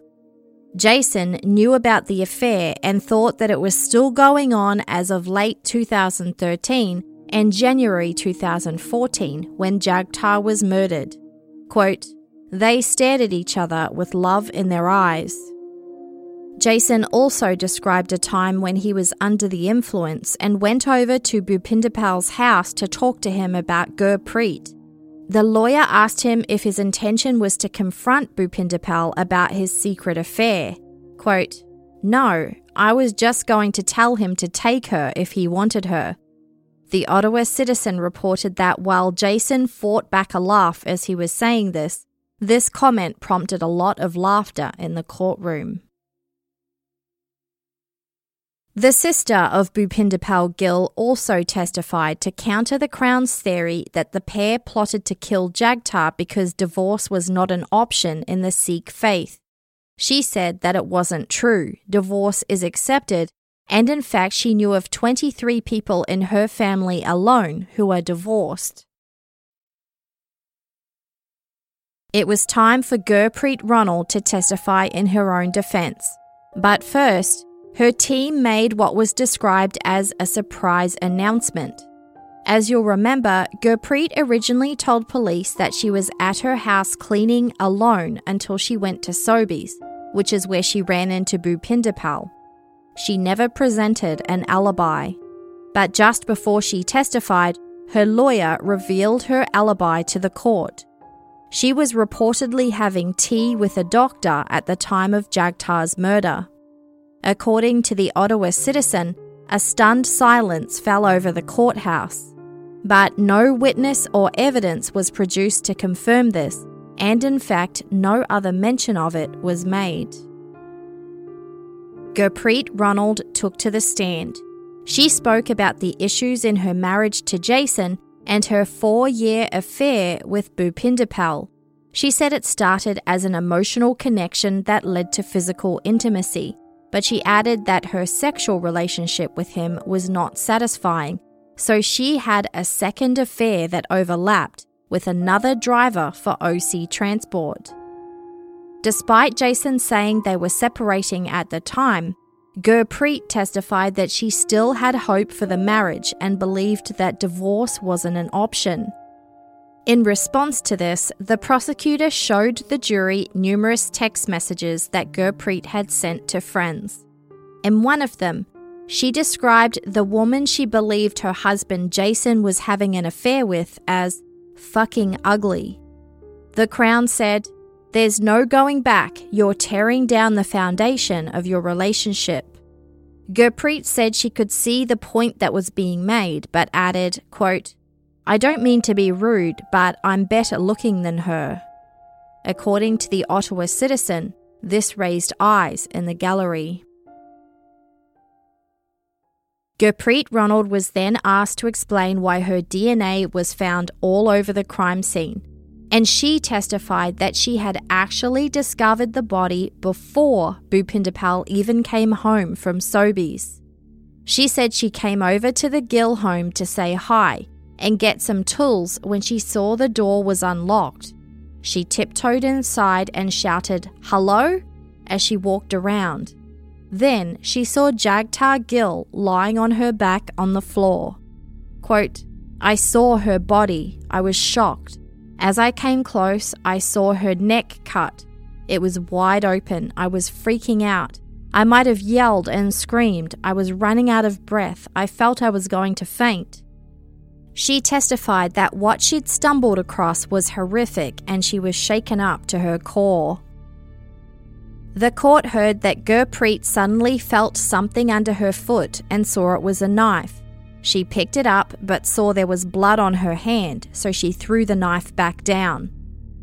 Jason knew about the affair and thought that it was still going on as of late 2013 and January 2014 when Jagtar was murdered. Quote, "They stared at each other with love in their eyes." Jason also described a time when he was under the influence and went over to Bupinderpal's house to talk to him about Gurpreet. The lawyer asked him if his intention was to confront Bupinderpal about his secret affair. Quote, "No, I was just going to tell him to take her if he wanted her." The Ottawa Citizen reported that while Jason fought back a laugh as he was saying this, this comment prompted a lot of laughter in the courtroom. The sister of Bupinderpal Gill also testified to counter the Crown's theory that the pair plotted to kill Jagtar because divorce was not an option in the Sikh faith. She said that it wasn't true, divorce is accepted, and in fact she knew of 23 people in her family alone who are divorced. It was time for Gurpreet Ronald to testify in her own defence, but first, her team made what was described as a surprise announcement. As you'll remember, Gurpreet originally told police that she was at her house cleaning alone until she went to Sobeys, which is where she ran into Bupinderpal. She never presented an alibi. But just before she testified, her lawyer revealed her alibi to the court. She was reportedly having tea with a doctor at the time of Jagtar's murder. According to the Ottawa Citizen, a stunned silence fell over the courthouse. But no witness or evidence was produced to confirm this, and in fact, no other mention of it was made. Gurpreet Ronald took to the stand. She spoke about the issues in her marriage to Jason and her 4-year affair with Bupinderpal. She said it started as an emotional connection that led to physical intimacy, but she added that her sexual relationship with him was not satisfying, so she had a second affair that overlapped with another driver for OC Transport. Despite Jason saying they were separating at the time, Gurpreet testified that she still had hope for the marriage and believed that divorce wasn't an option. In response to this, the prosecutor showed the jury numerous text messages that Gurpreet had sent to friends. In one of them, she described the woman she believed her husband Jason was having an affair with as fucking ugly. The Crown said, "There's no going back, you're tearing down the foundation of your relationship." Gurpreet said she could see the point that was being made, but added, quote, "I don't mean to be rude, but I'm better looking than her." According to the Ottawa Citizen, this raised eyes in the gallery. Gurpreet Ronald was then asked to explain why her DNA was found all over the crime scene, and she testified that she had actually discovered the body before Bupinderpal even came home from Sobeys. She said she came over to the Gill home to say hi and get some tools when she saw the door was unlocked. She tiptoed inside and shouted, "Hello?" as she walked around. Then she saw Jagtar Gill lying on her back on the floor. Quote, "I saw her body. I was shocked. As I came close, I saw her neck cut. It was wide open. I was freaking out. I might have yelled and screamed. I was running out of breath. I felt I was going to faint." She testified that what she'd stumbled across was horrific and she was shaken up to her core. The court heard that Gurpreet suddenly felt something under her foot and saw it was a knife. She picked it up but saw there was blood on her hand, so she threw the knife back down.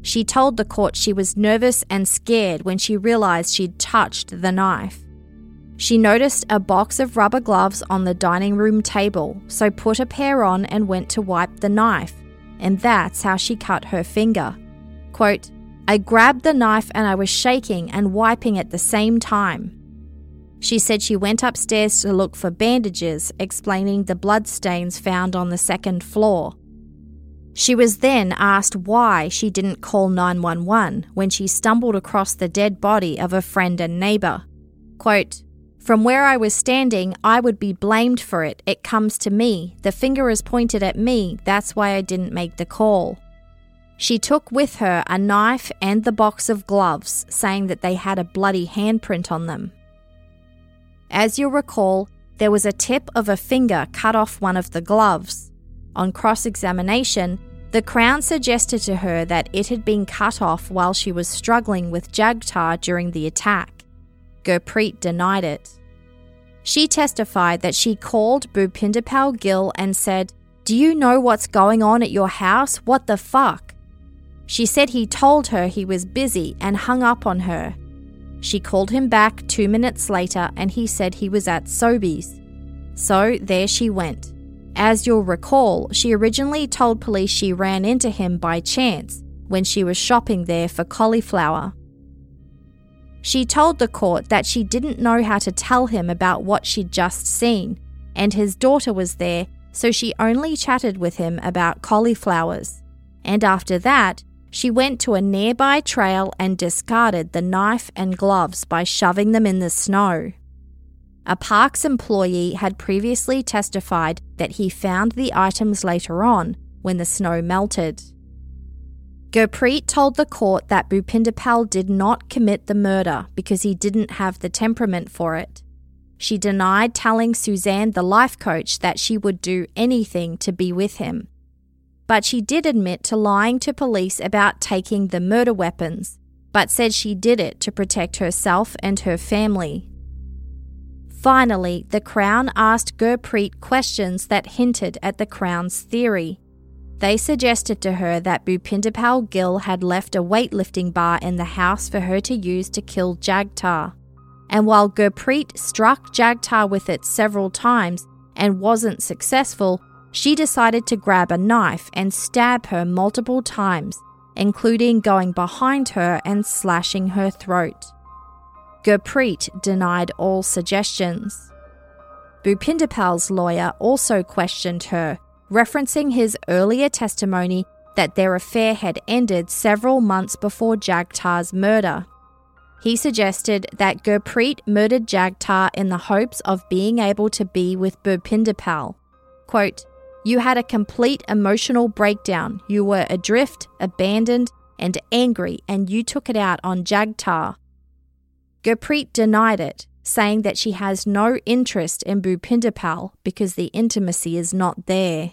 She told the court she was nervous and scared when she realised she'd touched the knife. She noticed a box of rubber gloves on the dining room table, so put a pair on and went to wipe the knife, and that's how she cut her finger. Quote, "I grabbed the knife and I was shaking and wiping at the same time." She said she went upstairs to look for bandages, explaining the bloodstains found on the second floor. She was then asked why she didn't call 911 when she stumbled across the dead body of a friend and neighbour. Quote, "From where I was standing, I would be blamed for it. It comes to me. The finger is pointed at me. That's why I didn't make the call." She took with her a knife and the box of gloves, saying that they had a bloody handprint on them. As you'll recall, there was a tip of a finger cut off one of the gloves. On cross-examination, the Crown suggested to her that it had been cut off while she was struggling with Jagtar during the attack. Gurpreet denied it. She testified that she called Bupinderpal Gill and said, "Do you know what's going on at your house? What the fuck?" She said he told her he was busy and hung up on her. She called him back 2 minutes later and he said he was at Sobeys. So there she went. As you'll recall, she originally told police she ran into him by chance when she was shopping there for cauliflower. She told the court that she didn't know how to tell him about what she'd just seen, and his daughter was there, so she only chatted with him about cauliflowers. And after that, she went to a nearby trail and discarded the knife and gloves by shoving them in the snow. A parks employee had previously testified that he found the items later on when the snow melted. Gurpreet told the court that Bupinderpal did not commit the murder because he didn't have the temperament for it. She denied telling Suzanne, the life coach, that she would do anything to be with him. But she did admit to lying to police about taking the murder weapons, but said she did it to protect herself and her family. Finally, the Crown asked Gurpreet questions that hinted at the Crown's theory. They suggested to her that Bupinderpal Gill had left a weightlifting bar in the house for her to use to kill Jagtar. And while Gurpreet struck Jagtar with it several times and wasn't successful, she decided to grab a knife and stab her multiple times, including going behind her and slashing her throat. Gurpreet denied all suggestions. Bupinderpal's lawyer also questioned her, referencing his earlier testimony that their affair had ended several months before Jagtar's murder. He suggested that Gurpreet murdered Jagtar in the hopes of being able to be with Bupinderpal. Quote, "You had a complete emotional breakdown. You were adrift, abandoned, and angry, and you took it out on Jagtar." Gurpreet denied it, saying that she has no interest in Bupinderpal because the intimacy is not there.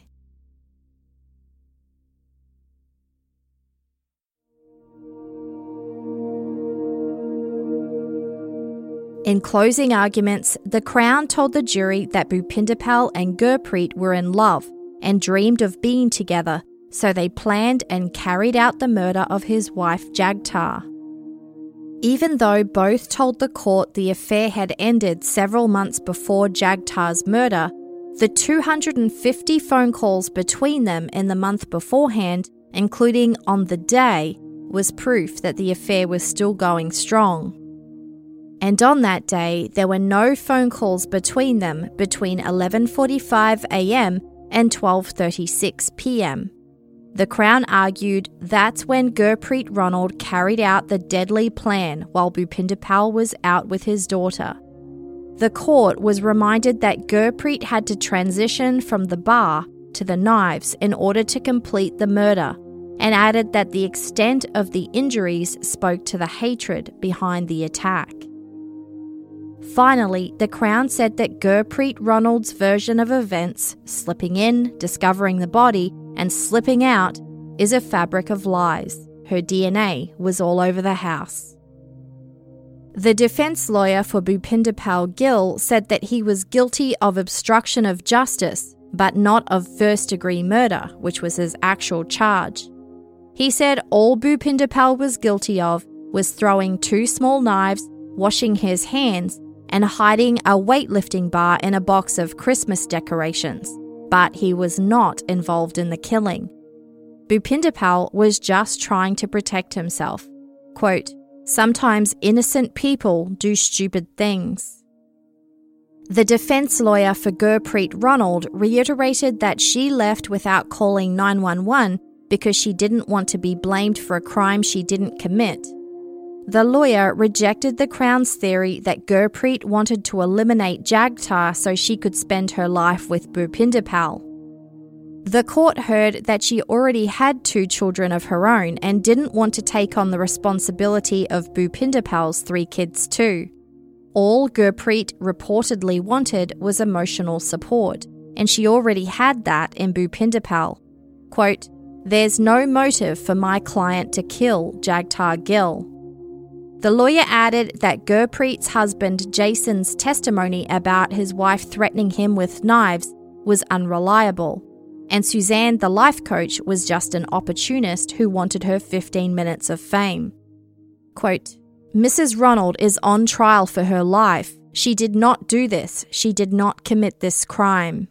In closing arguments, the Crown told the jury that Bupinderpal and Gurpreet were in love and dreamed of being together, so they planned and carried out the murder of his wife Jagtar. Even though both told the court the affair had ended several months before Jagtar's murder, the 250 phone calls between them in the month beforehand, including on the day, was proof that the affair was still going strong. And on that day, there were no phone calls between them between 11:45 a.m. and 12:36 p.m. The Crown argued that's when Gurpreet Ronald carried out the deadly plan while Bupinderpal was out with his daughter. The court was reminded that Gurpreet had to transition from the bar to the knives in order to complete the murder, and added that the extent of the injuries spoke to the hatred behind the attack. Finally, the Crown said that Gurpreet Ronald's version of events, slipping in, discovering the body, and slipping out, is a fabric of lies. Her DNA was all over the house. The defence lawyer for Bupinderpal Gill said that he was guilty of obstruction of justice, but not of first-degree murder, which was his actual charge. He said all Bupinderpal was guilty of was throwing two small knives, washing his hands, and hiding a weightlifting bar in a box of Christmas decorations, but he was not involved in the killing. Bupinderpal was just trying to protect himself. Quote, "Sometimes innocent people do stupid things." The defence lawyer for Gurpreet Ronald reiterated that she left without calling 911 because she didn't want to be blamed for a crime she didn't commit. The lawyer rejected the Crown's theory that Gurpreet wanted to eliminate Jagtar so she could spend her life with Bupinderpal. The court heard that she already had two children of her own and didn't want to take on the responsibility of Bupinderpal's three kids too. All Gurpreet reportedly wanted was emotional support, and she already had that in Bupinderpal. Quote, "There's no motive for my client to kill Jagtar Gill." The lawyer added that Gurpreet's husband Jason's testimony about his wife threatening him with knives was unreliable, and Suzanne, the life coach, was just an opportunist who wanted her 15 minutes of fame. Quote, "Mrs. Ronald is on trial for her life. She did not do this. She did not commit this crime."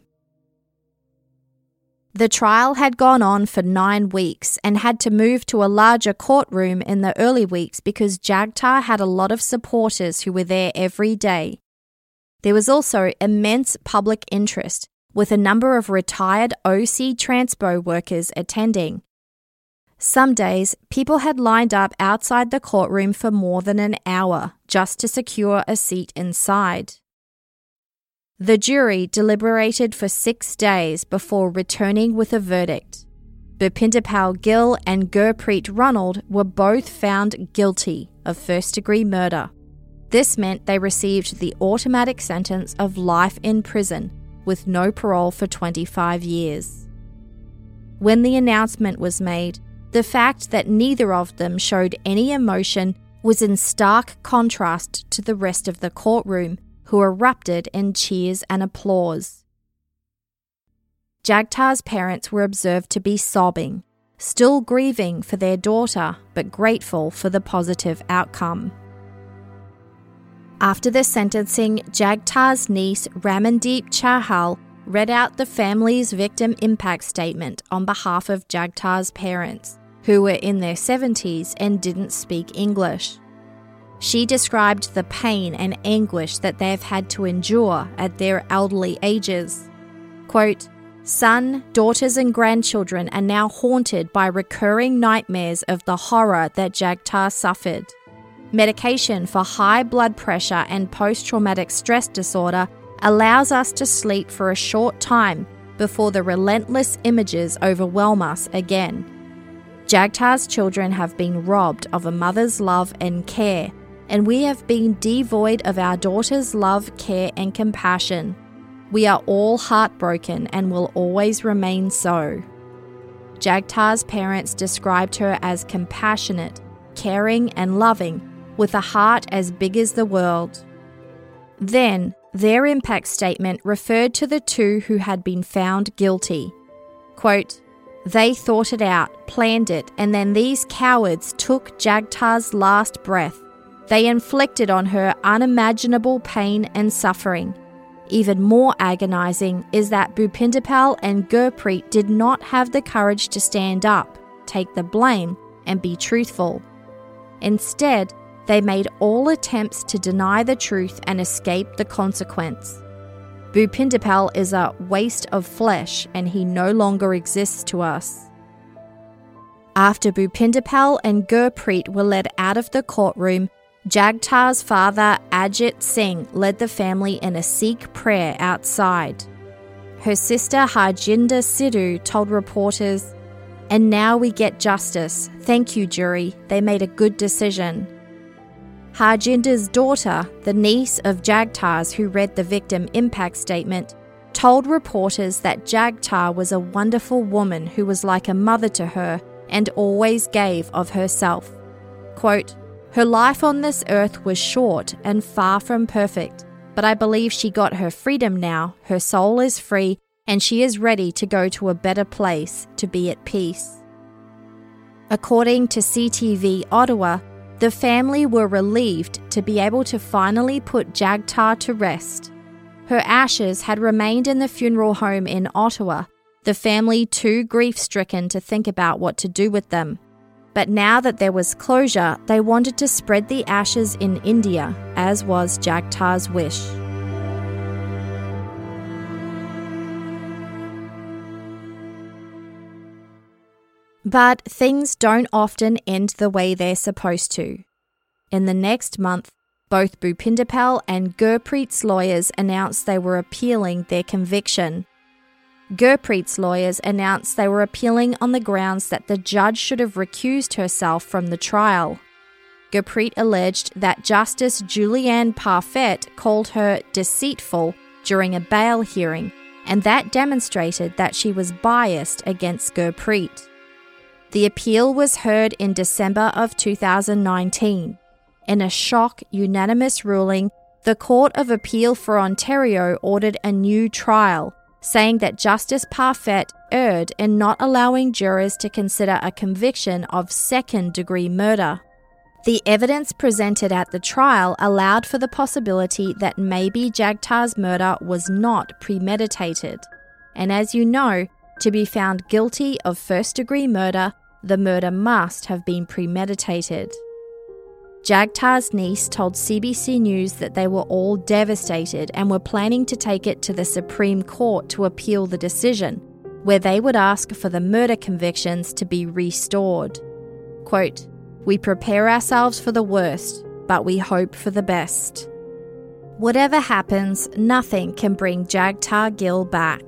The trial had gone on for 9 weeks and had to move to a larger courtroom in the early weeks because Jagtar had a lot of supporters who were there every day. There was also immense public interest, with a number of retired OC Transpo workers attending. Some days, people had lined up outside the courtroom for more than an hour just to secure a seat inside. The jury deliberated for 6 days before returning with a verdict. Bupinderpal Gill and Gurpreet Ronald were both found guilty of first-degree murder. This meant they received the automatic sentence of life in prison with no parole for 25 years. When the announcement was made, the fact that neither of them showed any emotion was in stark contrast to the rest of the courtroom, who erupted in cheers and applause. Jagtar's parents were observed to be sobbing, still grieving for their daughter, but grateful for the positive outcome. After the sentencing, Jagtar's niece Ramandeep Chahal read out the family's victim impact statement on behalf of Jagtar's parents, who were in their 70s and didn't speak English. She described the pain and anguish that they've had to endure at their elderly ages. Quote, "Son, daughters and grandchildren are now haunted by recurring nightmares of the horror that Jagtar suffered. Medication for high blood pressure and post-traumatic stress disorder allows us to sleep for a short time before the relentless images overwhelm us again. Jagtar's children have been robbed of a mother's love and care, and we have been devoid of our daughter's love, care, and compassion. We are all heartbroken and will always remain so." Jagtar's parents described her as compassionate, caring, and loving, with a heart as big as the world. Then, their impact statement referred to the two who had been found guilty. Quote, "They thought it out, planned it, and then these cowards took Jagtar's last breath. They inflicted on her unimaginable pain and suffering. Even more agonizing is that Bupinderpal and Gurpreet did not have the courage to stand up, take the blame, and be truthful. Instead, they made all attempts to deny the truth and escape the consequence. Bupinderpal is a waste of flesh and he no longer exists to us." After Bupinderpal and Gurpreet were led out of the courtroom, Jagtar's father Ajit Singh led the family in a Sikh prayer outside. Her sister Harjinder Sidhu told reporters, "And now we get justice. Thank you, jury. They made a good decision." Harjinder's daughter, the niece of Jagtar's who read the victim impact statement, told reporters that Jagtar was a wonderful woman who was like a mother to her and always gave of herself. Quote, "Her life on this earth was short and far from perfect, but I believe she got her freedom now, her soul is free, and she is ready to go to a better place, to be at peace." According to CTV Ottawa, the family were relieved to be able to finally put Jagtar to rest. Her ashes had remained in the funeral home in Ottawa, the family too grief-stricken to think about what to do with them. But now that there was closure, they wanted to spread the ashes in India, as was Jagtar's wish. But things don't often end the way they're supposed to. In the next month, both Bupinderpal and Gurpreet's lawyers announced they were appealing their conviction. Gurpreet's lawyers announced they were appealing on the grounds that the judge should have recused herself from the trial. Gurpreet alleged that Justice Julianne Parfait called her deceitful during a bail hearing, and that demonstrated that she was biased against Gurpreet. The appeal was heard in December of 2019. In a shock, unanimous ruling, the Court of Appeal for Ontario ordered a new trial, saying that Justice Parfait erred in not allowing jurors to consider a conviction of second-degree murder. The evidence presented at the trial allowed for the possibility that maybe Jagtar's murder was not premeditated. And as you know, to be found guilty of first-degree murder, the murder must have been premeditated. Jagtar's niece told CBC News that they were all devastated and were planning to take it to the Supreme Court to appeal the decision, where they would ask for the murder convictions to be restored. Quote, "We prepare ourselves for the worst, but we hope for the best." Whatever happens, nothing can bring Jagtar Gill back.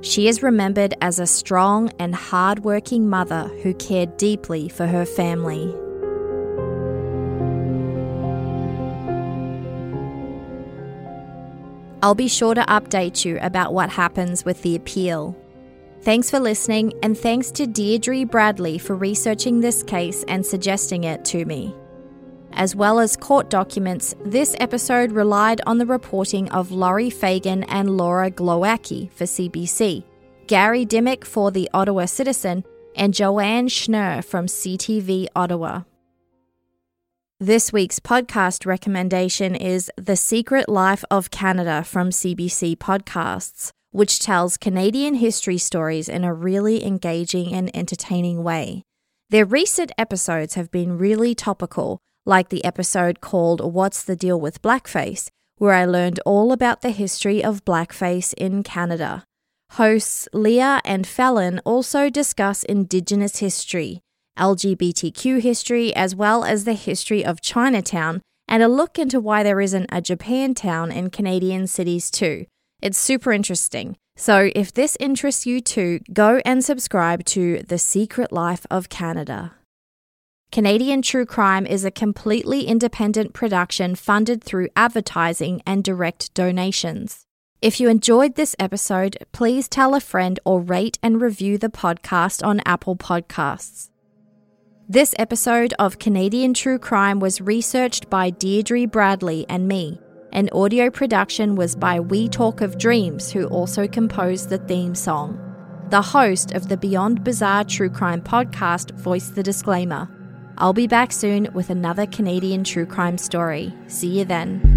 She is remembered as a strong and hard-working mother who cared deeply for her family. I'll be sure to update you about what happens with the appeal. Thanks for listening, and thanks to Deirdre Bradley for researching this case and suggesting it to me. As well as court documents, this episode relied on the reporting of Laurie Fagan and Laura Glowacki for CBC, Gary Dimick for The Ottawa Citizen, and Joanne Schnurr from CTV Ottawa. This week's podcast recommendation is The Secret Life of Canada from CBC Podcasts, which tells Canadian history stories in a really engaging and entertaining way. Their recent episodes have been really topical, like the episode called What's the Deal with Blackface, where I learned all about the history of blackface in Canada. Hosts Leah and Fallon also discuss Indigenous history, LGBTQ history, as well as the history of Chinatown, and a look into why there isn't a Japantown in Canadian cities too. It's super interesting. So if this interests you too, go and subscribe to The Secret Life of Canada. Canadian True Crime is a completely independent production funded through advertising and direct donations. If you enjoyed this episode, please tell a friend or rate and review the podcast on Apple Podcasts. This episode of Canadian True Crime was researched by Deirdre Bradley and me. An audio production was by We Talk of Dreams, who also composed the theme song. The host of the Beyond Bizarre True Crime podcast voiced the disclaimer. I'll be back soon with another Canadian true crime story. See you then.